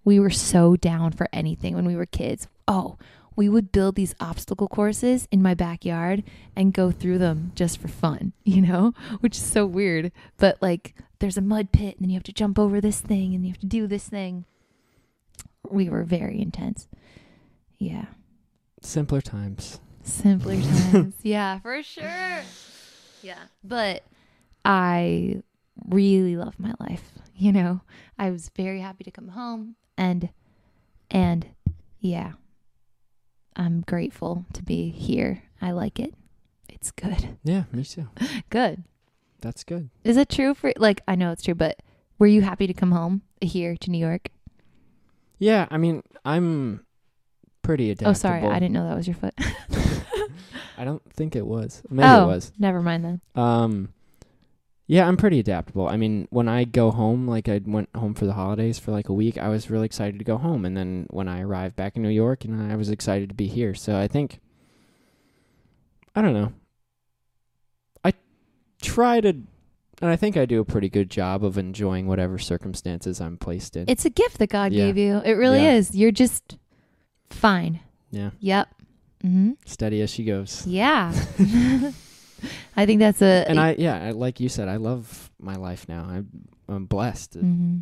we were so down for anything when we were kids. Oh, we would build these obstacle courses in my backyard and go through them just for fun, you know, which is so weird. But like, there's a mud pit, and then you have to jump over this thing, and you have to do this thing. We were very intense. Yeah. Simpler times. Yeah, for sure. Yeah. But I really love my life. You know, I was very happy to come home, and yeah, I'm grateful to be here. I like it. It's good. Yeah, me too. Good. That's good. Is it true for, like, I know it's true, but were you happy to come home here to New York? Yeah, I mean, I'm pretty adaptable. Oh, sorry, I didn't know that was your foot. I don't think it was. Maybe it was. Never mind then. Yeah, I'm pretty adaptable. I mean, when I go home, like I went home for the holidays for like a week, I was really excited to go home. And then when I arrived back in New York, I was excited to be here. So I think, I don't know. I try to... And I think I do a pretty good job of enjoying whatever circumstances I'm placed in. It's a gift that God gave you. It really is. You're just fine. Yeah. Yep. Mm-hmm. Steady as she goes. Yeah. I think that's a... And I like you said, I love my life now. I'm blessed. Mm-hmm.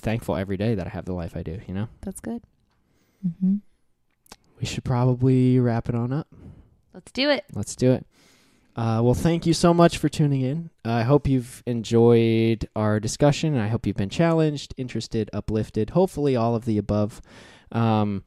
Thankful every day that I have the life I do, you know? That's good. Mm-hmm. We should probably wrap it on up. Let's do it. Well, thank you so much for tuning in. I hope you've enjoyed our discussion. I hope you've been challenged, interested, uplifted, hopefully all of the above. And,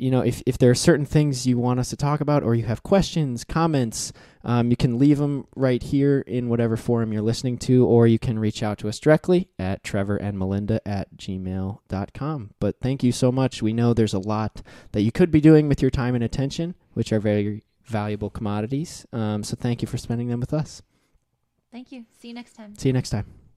you know, if there are certain things you want us to talk about, or you have questions, comments, you can leave them right here in whatever forum you're listening to, or you can reach out to us directly at trevorandmelinda@gmail.com. But thank you so much. We know there's a lot that you could be doing with your time and attention, which are very valuable commodities. So thank you for spending them with us. Thank you. See you next time.